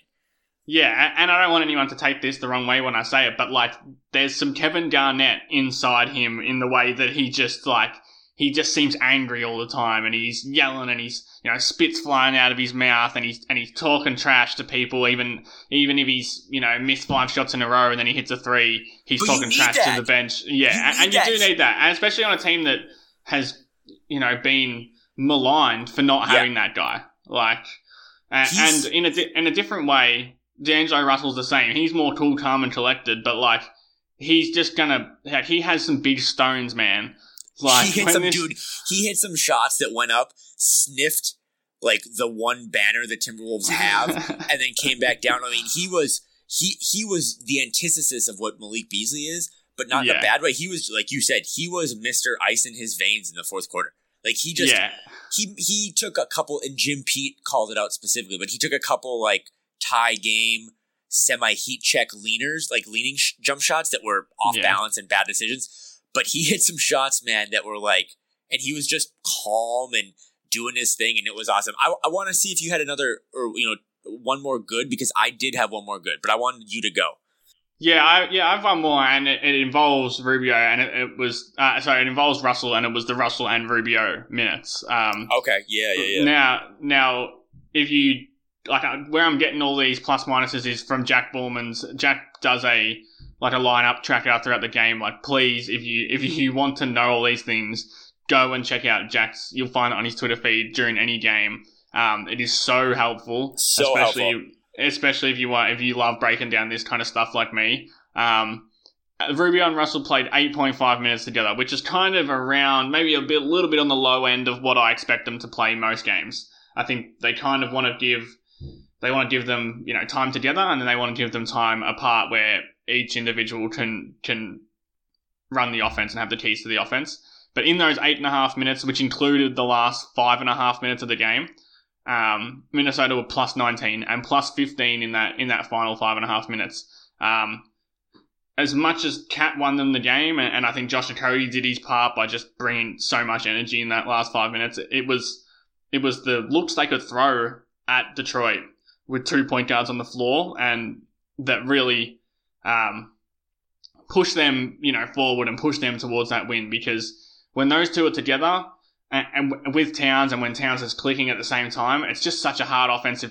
Yeah, and I don't want anyone to take this the wrong way when I say it, but, like, there's some Kevin Garnett inside him in the way that he just, like, he just seems angry all the time, and he's yelling, and he's, you know, spit's flying out of his mouth, and he's talking trash to people, even if he's, you know, missed 5 shots in a row and then he hits a three, he's but talking trash that to the bench. Yeah, and you do need that, and especially on a team that has, you know, been maligned for not having that guy. Like, and in a different way, D'Angelo Russell's the same. He's more cool, calm, and collected, but, like, he's just gonna... Like, he has some big stones, man. Like, he hit some shots that went up, sniffed, like, the one banner the Timberwolves have, and then came back down. I mean, he was the antithesis of what Malik Beasley is, but not in a bad way. He was, like you said, he was Mr. Ice in his veins in the fourth quarter. Like, he just... Yeah. He took a couple, and Jim Pete called it out specifically, but he took a couple, like, tie game, semi-heat check leaners, like leaning jump shots that were off balance and bad decisions. But he hit some shots, man, that were like, and he was just calm and doing his thing, and it was awesome. I want to see if you had another, or, you know, one more good, because I did have one more good, but I wanted you to go. I've one more, and it involves Rubio, and it involves Russell, and it was the Russell and Rubio minutes. Okay, yeah. Now, if you... Like, where I'm getting all these plus minuses is from Jack Borman's. Jack does a lineup tracker throughout the game. Like, please, if you want to know all these things, go and check out Jack's. You'll find it on his Twitter feed during any game. It is so helpful, especially if you love breaking down this kind of stuff like me. Rubio and Russell played 8.5 minutes together, which is kind of around maybe a little bit on the low end of what I expect them to play most games. I think they kind of want to give. They want to give them, you know, time together, and then they want to give them time apart where each individual can run the offense and have the keys to the offense. But in those 8.5 minutes, which included the last 5.5 minutes of the game, Minnesota were plus 19 and plus 15 in that final 5.5 minutes. As much as Cat won them the game, and I think Josh Okogie did his part by just bringing so much energy in that last 5 minutes, it was the looks they could throw at Detroit with 2 point guards on the floor, and that really pushed them, you know, forward and pushed them towards that win, because when those two are together and with Towns and when Towns is clicking at the same time, it's just such a hard offense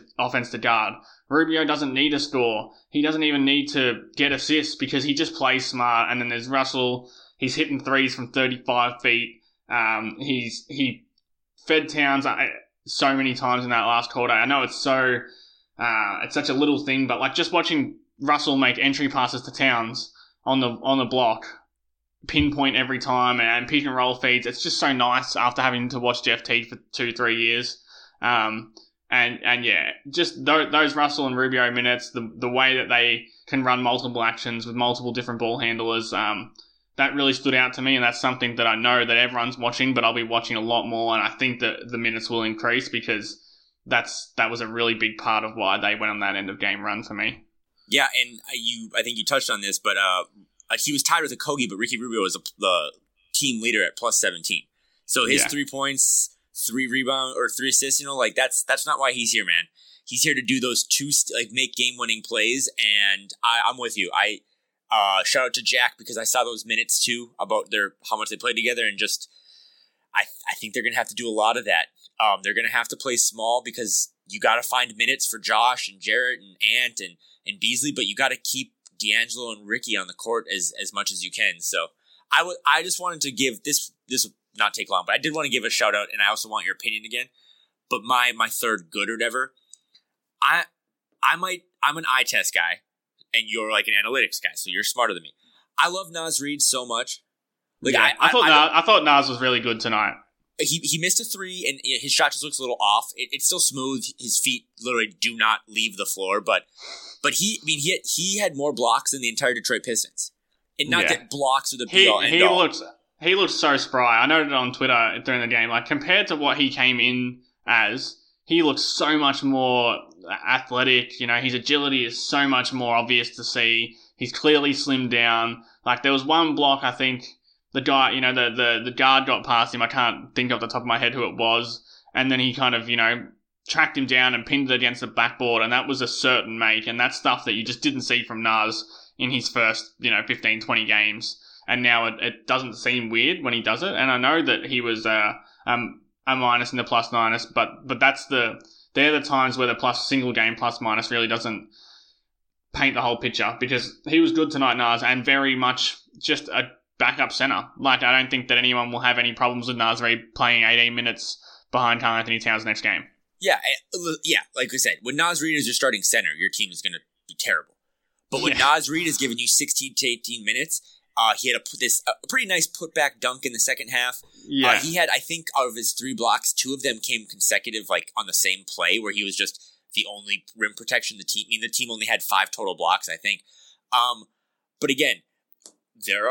to guard. Rubio doesn't need a score. He doesn't even need to get assists because he just plays smart. And then there's Russell. He's hitting threes from 35 feet. He fed Towns so many times in that last quarter. I know it's so it's such a little thing, but like just watching Russell make entry passes to Towns on the block, pinpoint every time, and pick and roll feeds. It's just so nice after having to watch Jeff Teague for 2-3 years. And yeah, just those Russell and Rubio minutes, the way that they can run multiple actions with multiple different ball handlers, that really stood out to me, and that's something that I know that everyone's watching, but I'll be watching a lot more, and I think that the minutes will increase because that was a really big part of why they went on that end of game run for me. Yeah, and I think you touched on this, but he was tied with Okogi, but Ricky Rubio was the team leader at plus 17. So his 3 points, 3 rebounds, or 3 assists, that's not why he's here, man. He's here to do those make game-winning plays, and I'm with you. Shout out to Jack because I saw those minutes too about how much they played together, and just I think they're gonna have to do a lot of that. They're gonna have to play small because you got to find minutes for Josh and Jarrett and Ant and Beasley, but you got to keep D'Angelo and Ricky on the court as much as you can. So I just wanted to give this will not take long, but I did want to give a shout out, and I also want your opinion again. But my third good or whatever, I'm an eye test guy. And you're like an analytics guy, so you're smarter than me. I love Naz Reid so much. I thought Naz was really good tonight. He missed a three, and his shot just looks a little off. It's still smooth. His feet literally do not leave the floor, but he had more blocks than the entire Detroit Pistons, and that blocks are the be all end all. He looked so spry. I noted it on Twitter during the game. Like compared to what he came in as, he looks so much more athletic. His agility is so much more obvious to see. He's clearly slimmed down. Like there was one block, I think the guy, the guard got past him. I can't think off the top of my head who it was. And then he kind of, tracked him down and pinned it against the backboard. And that was a certain make. And that's stuff that you just didn't see from Naz in his first, 15, 20 games. And now it doesn't seem weird when he does it. And I know that he was, a minus and the plus minus, but that's they're the times where the single game plus minus really doesn't paint the whole picture, because he was good tonight, Naz, and very much just a backup center. Like I don't think that anyone will have any problems with Naz Reid playing 18 minutes behind Karl-Anthony Towns next game. Yeah. Like I said, when Naz Reid is your starting center, your team is going to be terrible. But when Naz Reid is giving you 16 to 18 minutes, he had a pretty nice putback dunk in the second half. Yeah. He had, I think, out of his 3 blocks, 2 of them came consecutive, like on the same play, where he was just the only rim protection. The team only had 5 total blocks, I think. But again, there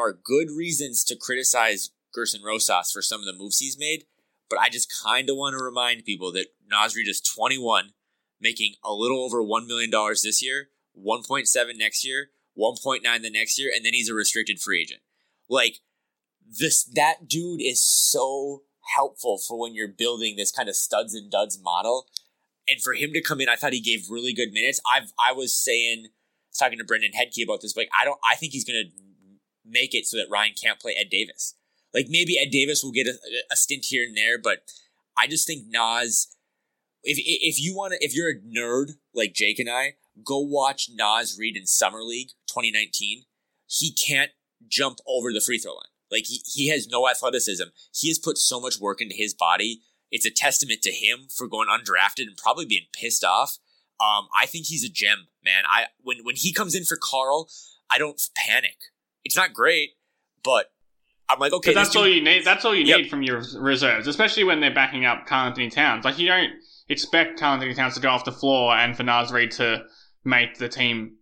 are good reasons to criticize Gerson Rosas for some of the moves he's made. But I just kind of want to remind people that Naz Reid is 21, making a little over $1 million this year, 1.7 next year, 1.9 the next year, and then he's a restricted free agent. Like this, that dude is so helpful for when you're building this kind of studs and duds model. And for him to come in, I thought he gave really good minutes. I was talking to Brendan Hedke about this. Like I think he's going to make it so that Ryan can't play Ed Davis. Like maybe Ed Davis will get a stint here and there, but I just think Naz. If you're a nerd like Jake and I, go watch Naz Reid in Summer League 2019. He can't jump over the free throw line. Like he has no athleticism. He has put so much work into his body. It's a testament to him for going undrafted and probably being pissed off. I think he's a gem, man. When he comes in for Carl, I don't panic. It's not great, but I'm like, okay, that's all you need. That's all you need from your reserves, especially when they're backing up Karl-Anthony Towns. Like you don't expect Karl-Anthony Towns to go off the floor and for Naz Reid to make the team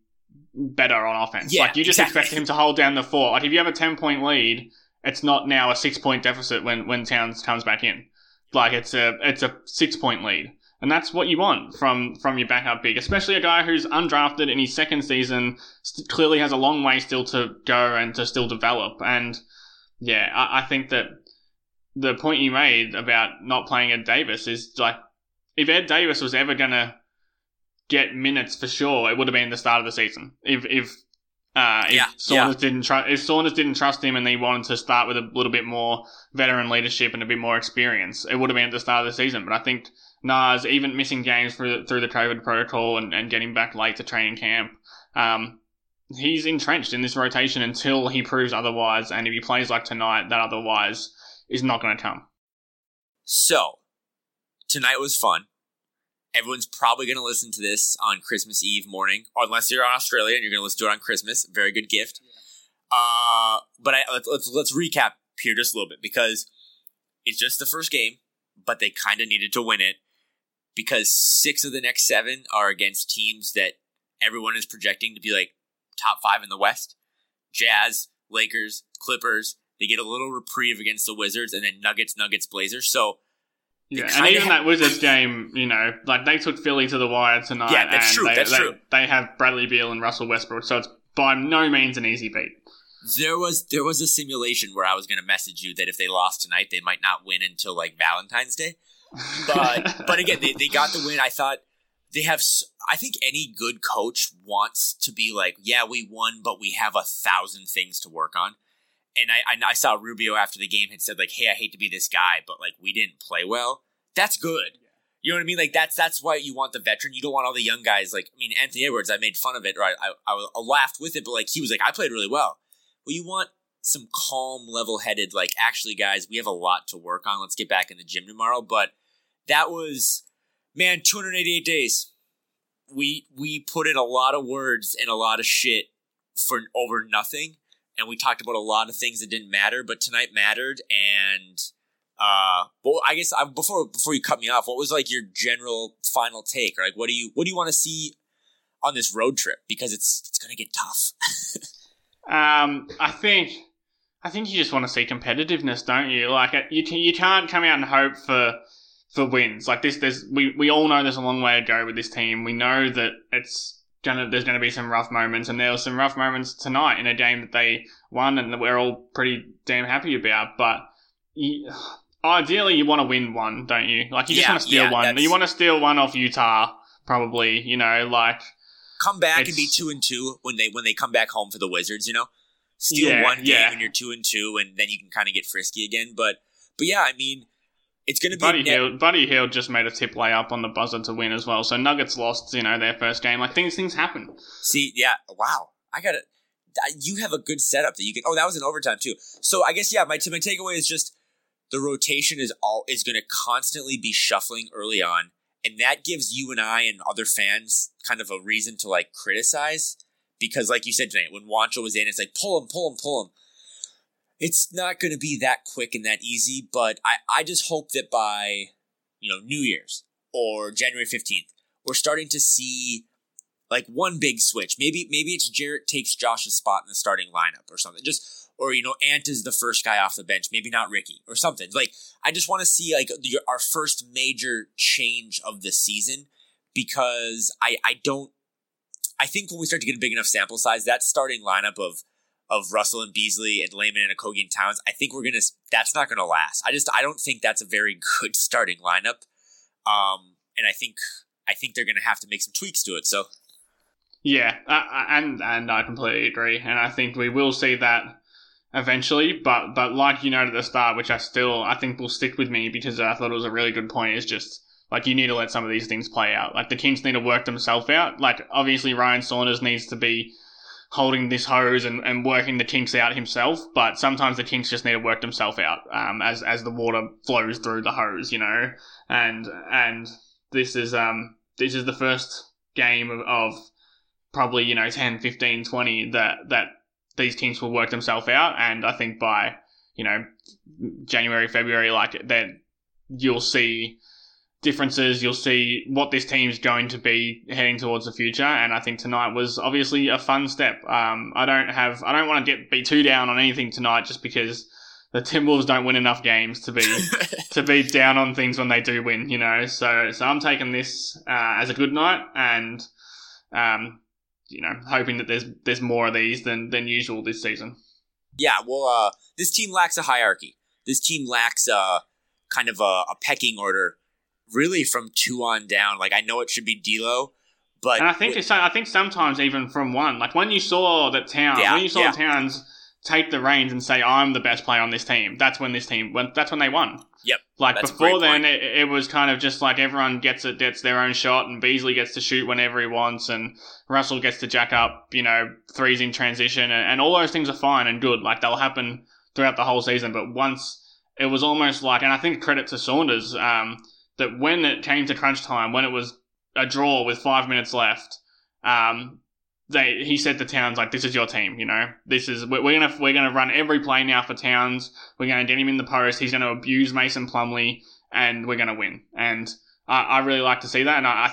better on offense. Yeah, like you just expect him to hold down the fort. Like if you have a 10-point lead, it's not now a 6-point deficit when Towns comes back in. Like it's a 6-point lead. And that's what you want from your backup big, especially a guy who's undrafted in his second season, clearly has a long way still to go and to still develop. And yeah, I think that the point you made about not playing Ed Davis is like, if Ed Davis was ever going to get minutes for sure, it would have been the start of the season. If If Saunders didn't trust him and they wanted to start with a little bit more veteran leadership and a bit more experience, it would have been at the start of the season. But I think Naz, even missing games through the COVID protocol and getting back late to training camp, he's entrenched in this rotation until he proves otherwise. And if he plays like tonight, that otherwise is not going to come. So, tonight was fun. Everyone's probably going to listen to this on Christmas Eve morning, or unless you're in Australia and you're going to listen to it on Christmas. Very good gift. Yeah. But let's recap here just a little bit, because it's just the first game, but they kind of needed to win it, because 6 of the next 7 are against teams that everyone is projecting to be like top 5 in the West. Jazz, Lakers, Clippers. They get a little reprieve against the Wizards, and then Nuggets, Blazers. So, yeah, and even that Wizards game, you know, like they took Philly to the wire tonight. Yeah, that's true. They have Bradley Beal and Russell Westbrook, so it's by no means an easy beat. There was a simulation where I was going to message you that if they lost tonight, they might not win until like Valentine's Day. But but again, they got the win. I thought they have. I think any good coach wants to be like, yeah, we won, but we have 1,000 things to work on. And I saw Rubio after the game had said, like, hey, I hate to be this guy, but, like, we didn't play well. That's good. Yeah. You know what I mean? Like, that's why you want the veteran. You don't want all the young guys. Like, I mean, Anthony Edwards, I made fun of it, or I laughed with it, but, like, he was like, I played really well. Well, you want some calm, level-headed, like, actually, guys, we have a lot to work on. Let's get back in the gym tomorrow. But that was, man, 288 days. We put in a lot of words and a lot of shit for over nothing. And we talked about a lot of things that didn't matter, but tonight mattered. And, well, I guess before you cut me off, what was like your general final take? Or like, what do you want to see on this road trip? Because it's going to get tough. I think you just want to see competitiveness, don't you? Like you can't come out and hope for wins like this. We all know there's a long way to go with this team. We know that there's going to be some rough moments, and there were some rough moments tonight in a game that they won and that we're all pretty damn happy about. But ideally, you want to win one, don't you? Like, you just want to steal one. You want to steal one off Utah, probably. You know, like come back and be 2-2 when they come back home for the Wizards. You know, steal one game when you're 2-2, and then you can kind of get frisky again. But yeah, I mean. It's going to be Buddy Hield just made a tip layup on the buzzer to win as well. So Nuggets lost, you know, their first game. Like things happen. See, yeah, wow. I got it. You have a good setup that you can. Oh, that was in overtime too. So I guess my takeaway is just the rotation is going to constantly be shuffling early on, and that gives you and I and other fans kind of a reason to like criticize, because like you said tonight, when Juancho was in, it's like pull him. It's not going to be that quick and that easy, but I just hope that by, you know, New Year's or January 15th, we're starting to see like one big switch. Maybe it's Jarrett takes Josh's spot in the starting lineup or something. Or you know, Ant is the first guy off the bench. Maybe not Ricky or something. Like I just want to see like our first major change of the season, because I think when we start to get a big enough sample size, that starting lineup of Russell and Beasley and Layman and Okogi and Towns, I think that's not going to last. I don't think that's a very good starting lineup. And I think they're going to have to make some tweaks to it. So, yeah, and I completely agree. And I think we will see that eventually, but like you noted at the start, which I think will stick with me because I thought it was a really good point, is just like you need to let some of these things play out. Like the teams need to work themselves out. Like obviously Ryan Saunders needs to be holding this hose and working the kinks out himself, but sometimes the kinks just need to work themselves out as the water flows through the hose, you know. And this is the first game of probably, you know, 10, 15, 20 that these kinks will work themselves out, and I think by, you know, January, February, like that, you'll see differences, you'll see what this team's going to be heading towards the future. And I think tonight was obviously a fun step. I don't want to be too down on anything tonight, just because the Timberwolves don't win enough games to be down on things when they do win, you know. So I'm taking this as a good night, and you know, hoping that there's more of these than usual this season. Yeah, well, this team lacks a hierarchy. This team lacks kind of a pecking order. Really, from 2 on down, like I know it should be D'Lo, But and I think sometimes even from one, like when you saw that Towns, Towns take the reins and say, "I'm the best player on this team," that's when this team went. That's when they won. Yep. Like before then, it was kind of just like everyone gets their own shot, and Beasley gets to shoot whenever he wants, and Russell gets to jack up, threes in transition, and all those things are fine and good. Like they'll happen throughout the whole season, but once it was almost like, and I think credit to Saunders, that when it came to crunch time, when it was a draw with 5 minutes left, he said to Towns, like, "This is your team, This is we're gonna run every play now for Towns. We're gonna get him in the post. He's gonna abuse Mason Plumlee, and we're gonna win." And I really like to see that, and I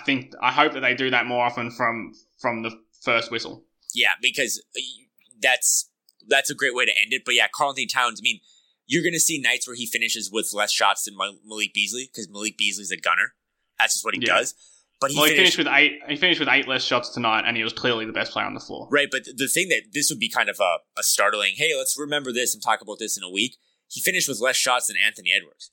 hope that they do that more often from the first whistle. Yeah, because that's a great way to end it. But yeah, Karl-Anthony Towns. I mean, you're gonna see nights where he finishes with less shots than Malik Beasley because Malik Beasley's a gunner. That's just what he does. But he finished with eight less shots tonight, and he was clearly the best player on the floor. Right, but the thing that this would be kind of a startling, hey, let's remember this and talk about this in a week. He finished with less shots than Anthony Edwards.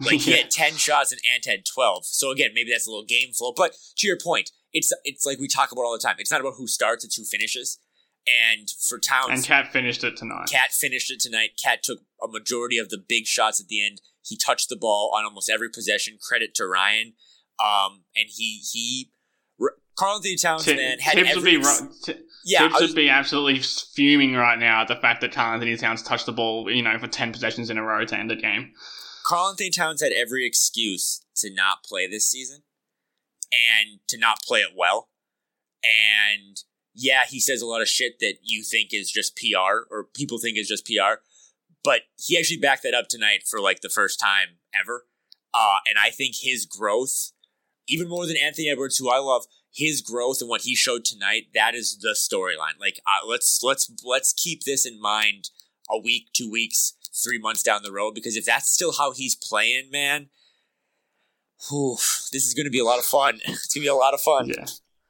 Like he had 10 shots and Ant had 12. So again, maybe that's a little game flow. But to your point, it's like we talk about all the time. It's not about who starts, it's who finishes. And for Towns, and Cat finished it tonight. Cat took a majority of the big shots at the end. He touched the ball on almost every possession. Credit to Ryan. And Karl-Anthony Towns, man, had Tibbs every... would be absolutely fuming right now at the fact that Karl-Anthony Towns touched the ball, for 10 possessions in a row to end the game. Karl-Anthony Towns had every excuse to not play this season and to not play it well. And yeah, he says a lot of shit that you think is just PR or people think is just PR, but he actually backed that up tonight for like the first time ever. And I think his growth, even more than Anthony Edwards, who I love, his growth and what he showed tonight, that is the storyline. Like, let's keep this in mind a week, 2 weeks, 3 months down the road, because if that's still how he's playing, man, this is going to be a lot of fun. It's going to be a lot of fun.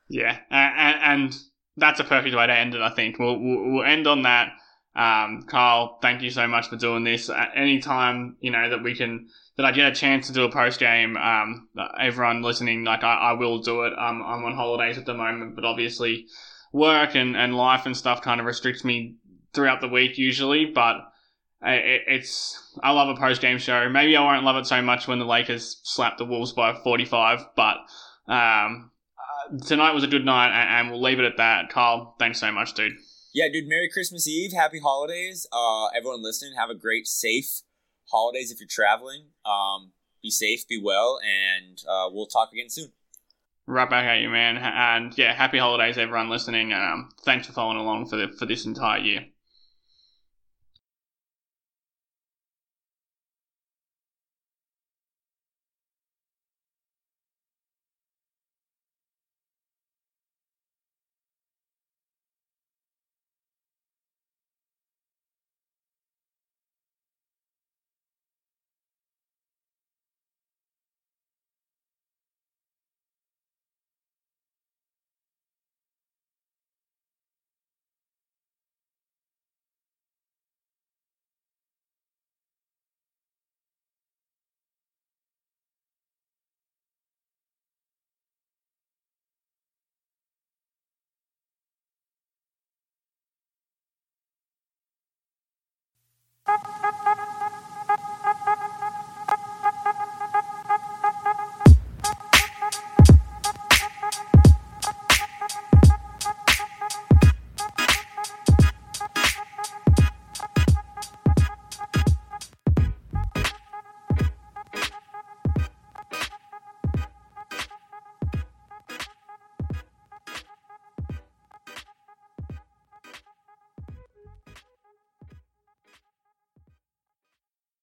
Yeah. And that's a perfect way to end it, I think. We'll end on that. Carl, thank you so much for doing this. Any time, that I get a chance to do a post game. Everyone listening, like I will do it. I'm on holidays at the moment, but obviously work and life and stuff kind of restricts me throughout the week usually. But I love a post game show. Maybe I won't love it so much when the Lakers slap the Wolves by 45. But tonight was a good night, and we'll leave it at that. Carl, thanks so much, dude. Yeah, dude. Merry Christmas Eve. Happy holidays. Everyone listening, have a great, safe holidays if you're traveling. Be safe, be well, and we'll talk again soon. Right back at you, man. And yeah, happy holidays everyone listening, and thanks for following along for this entire year.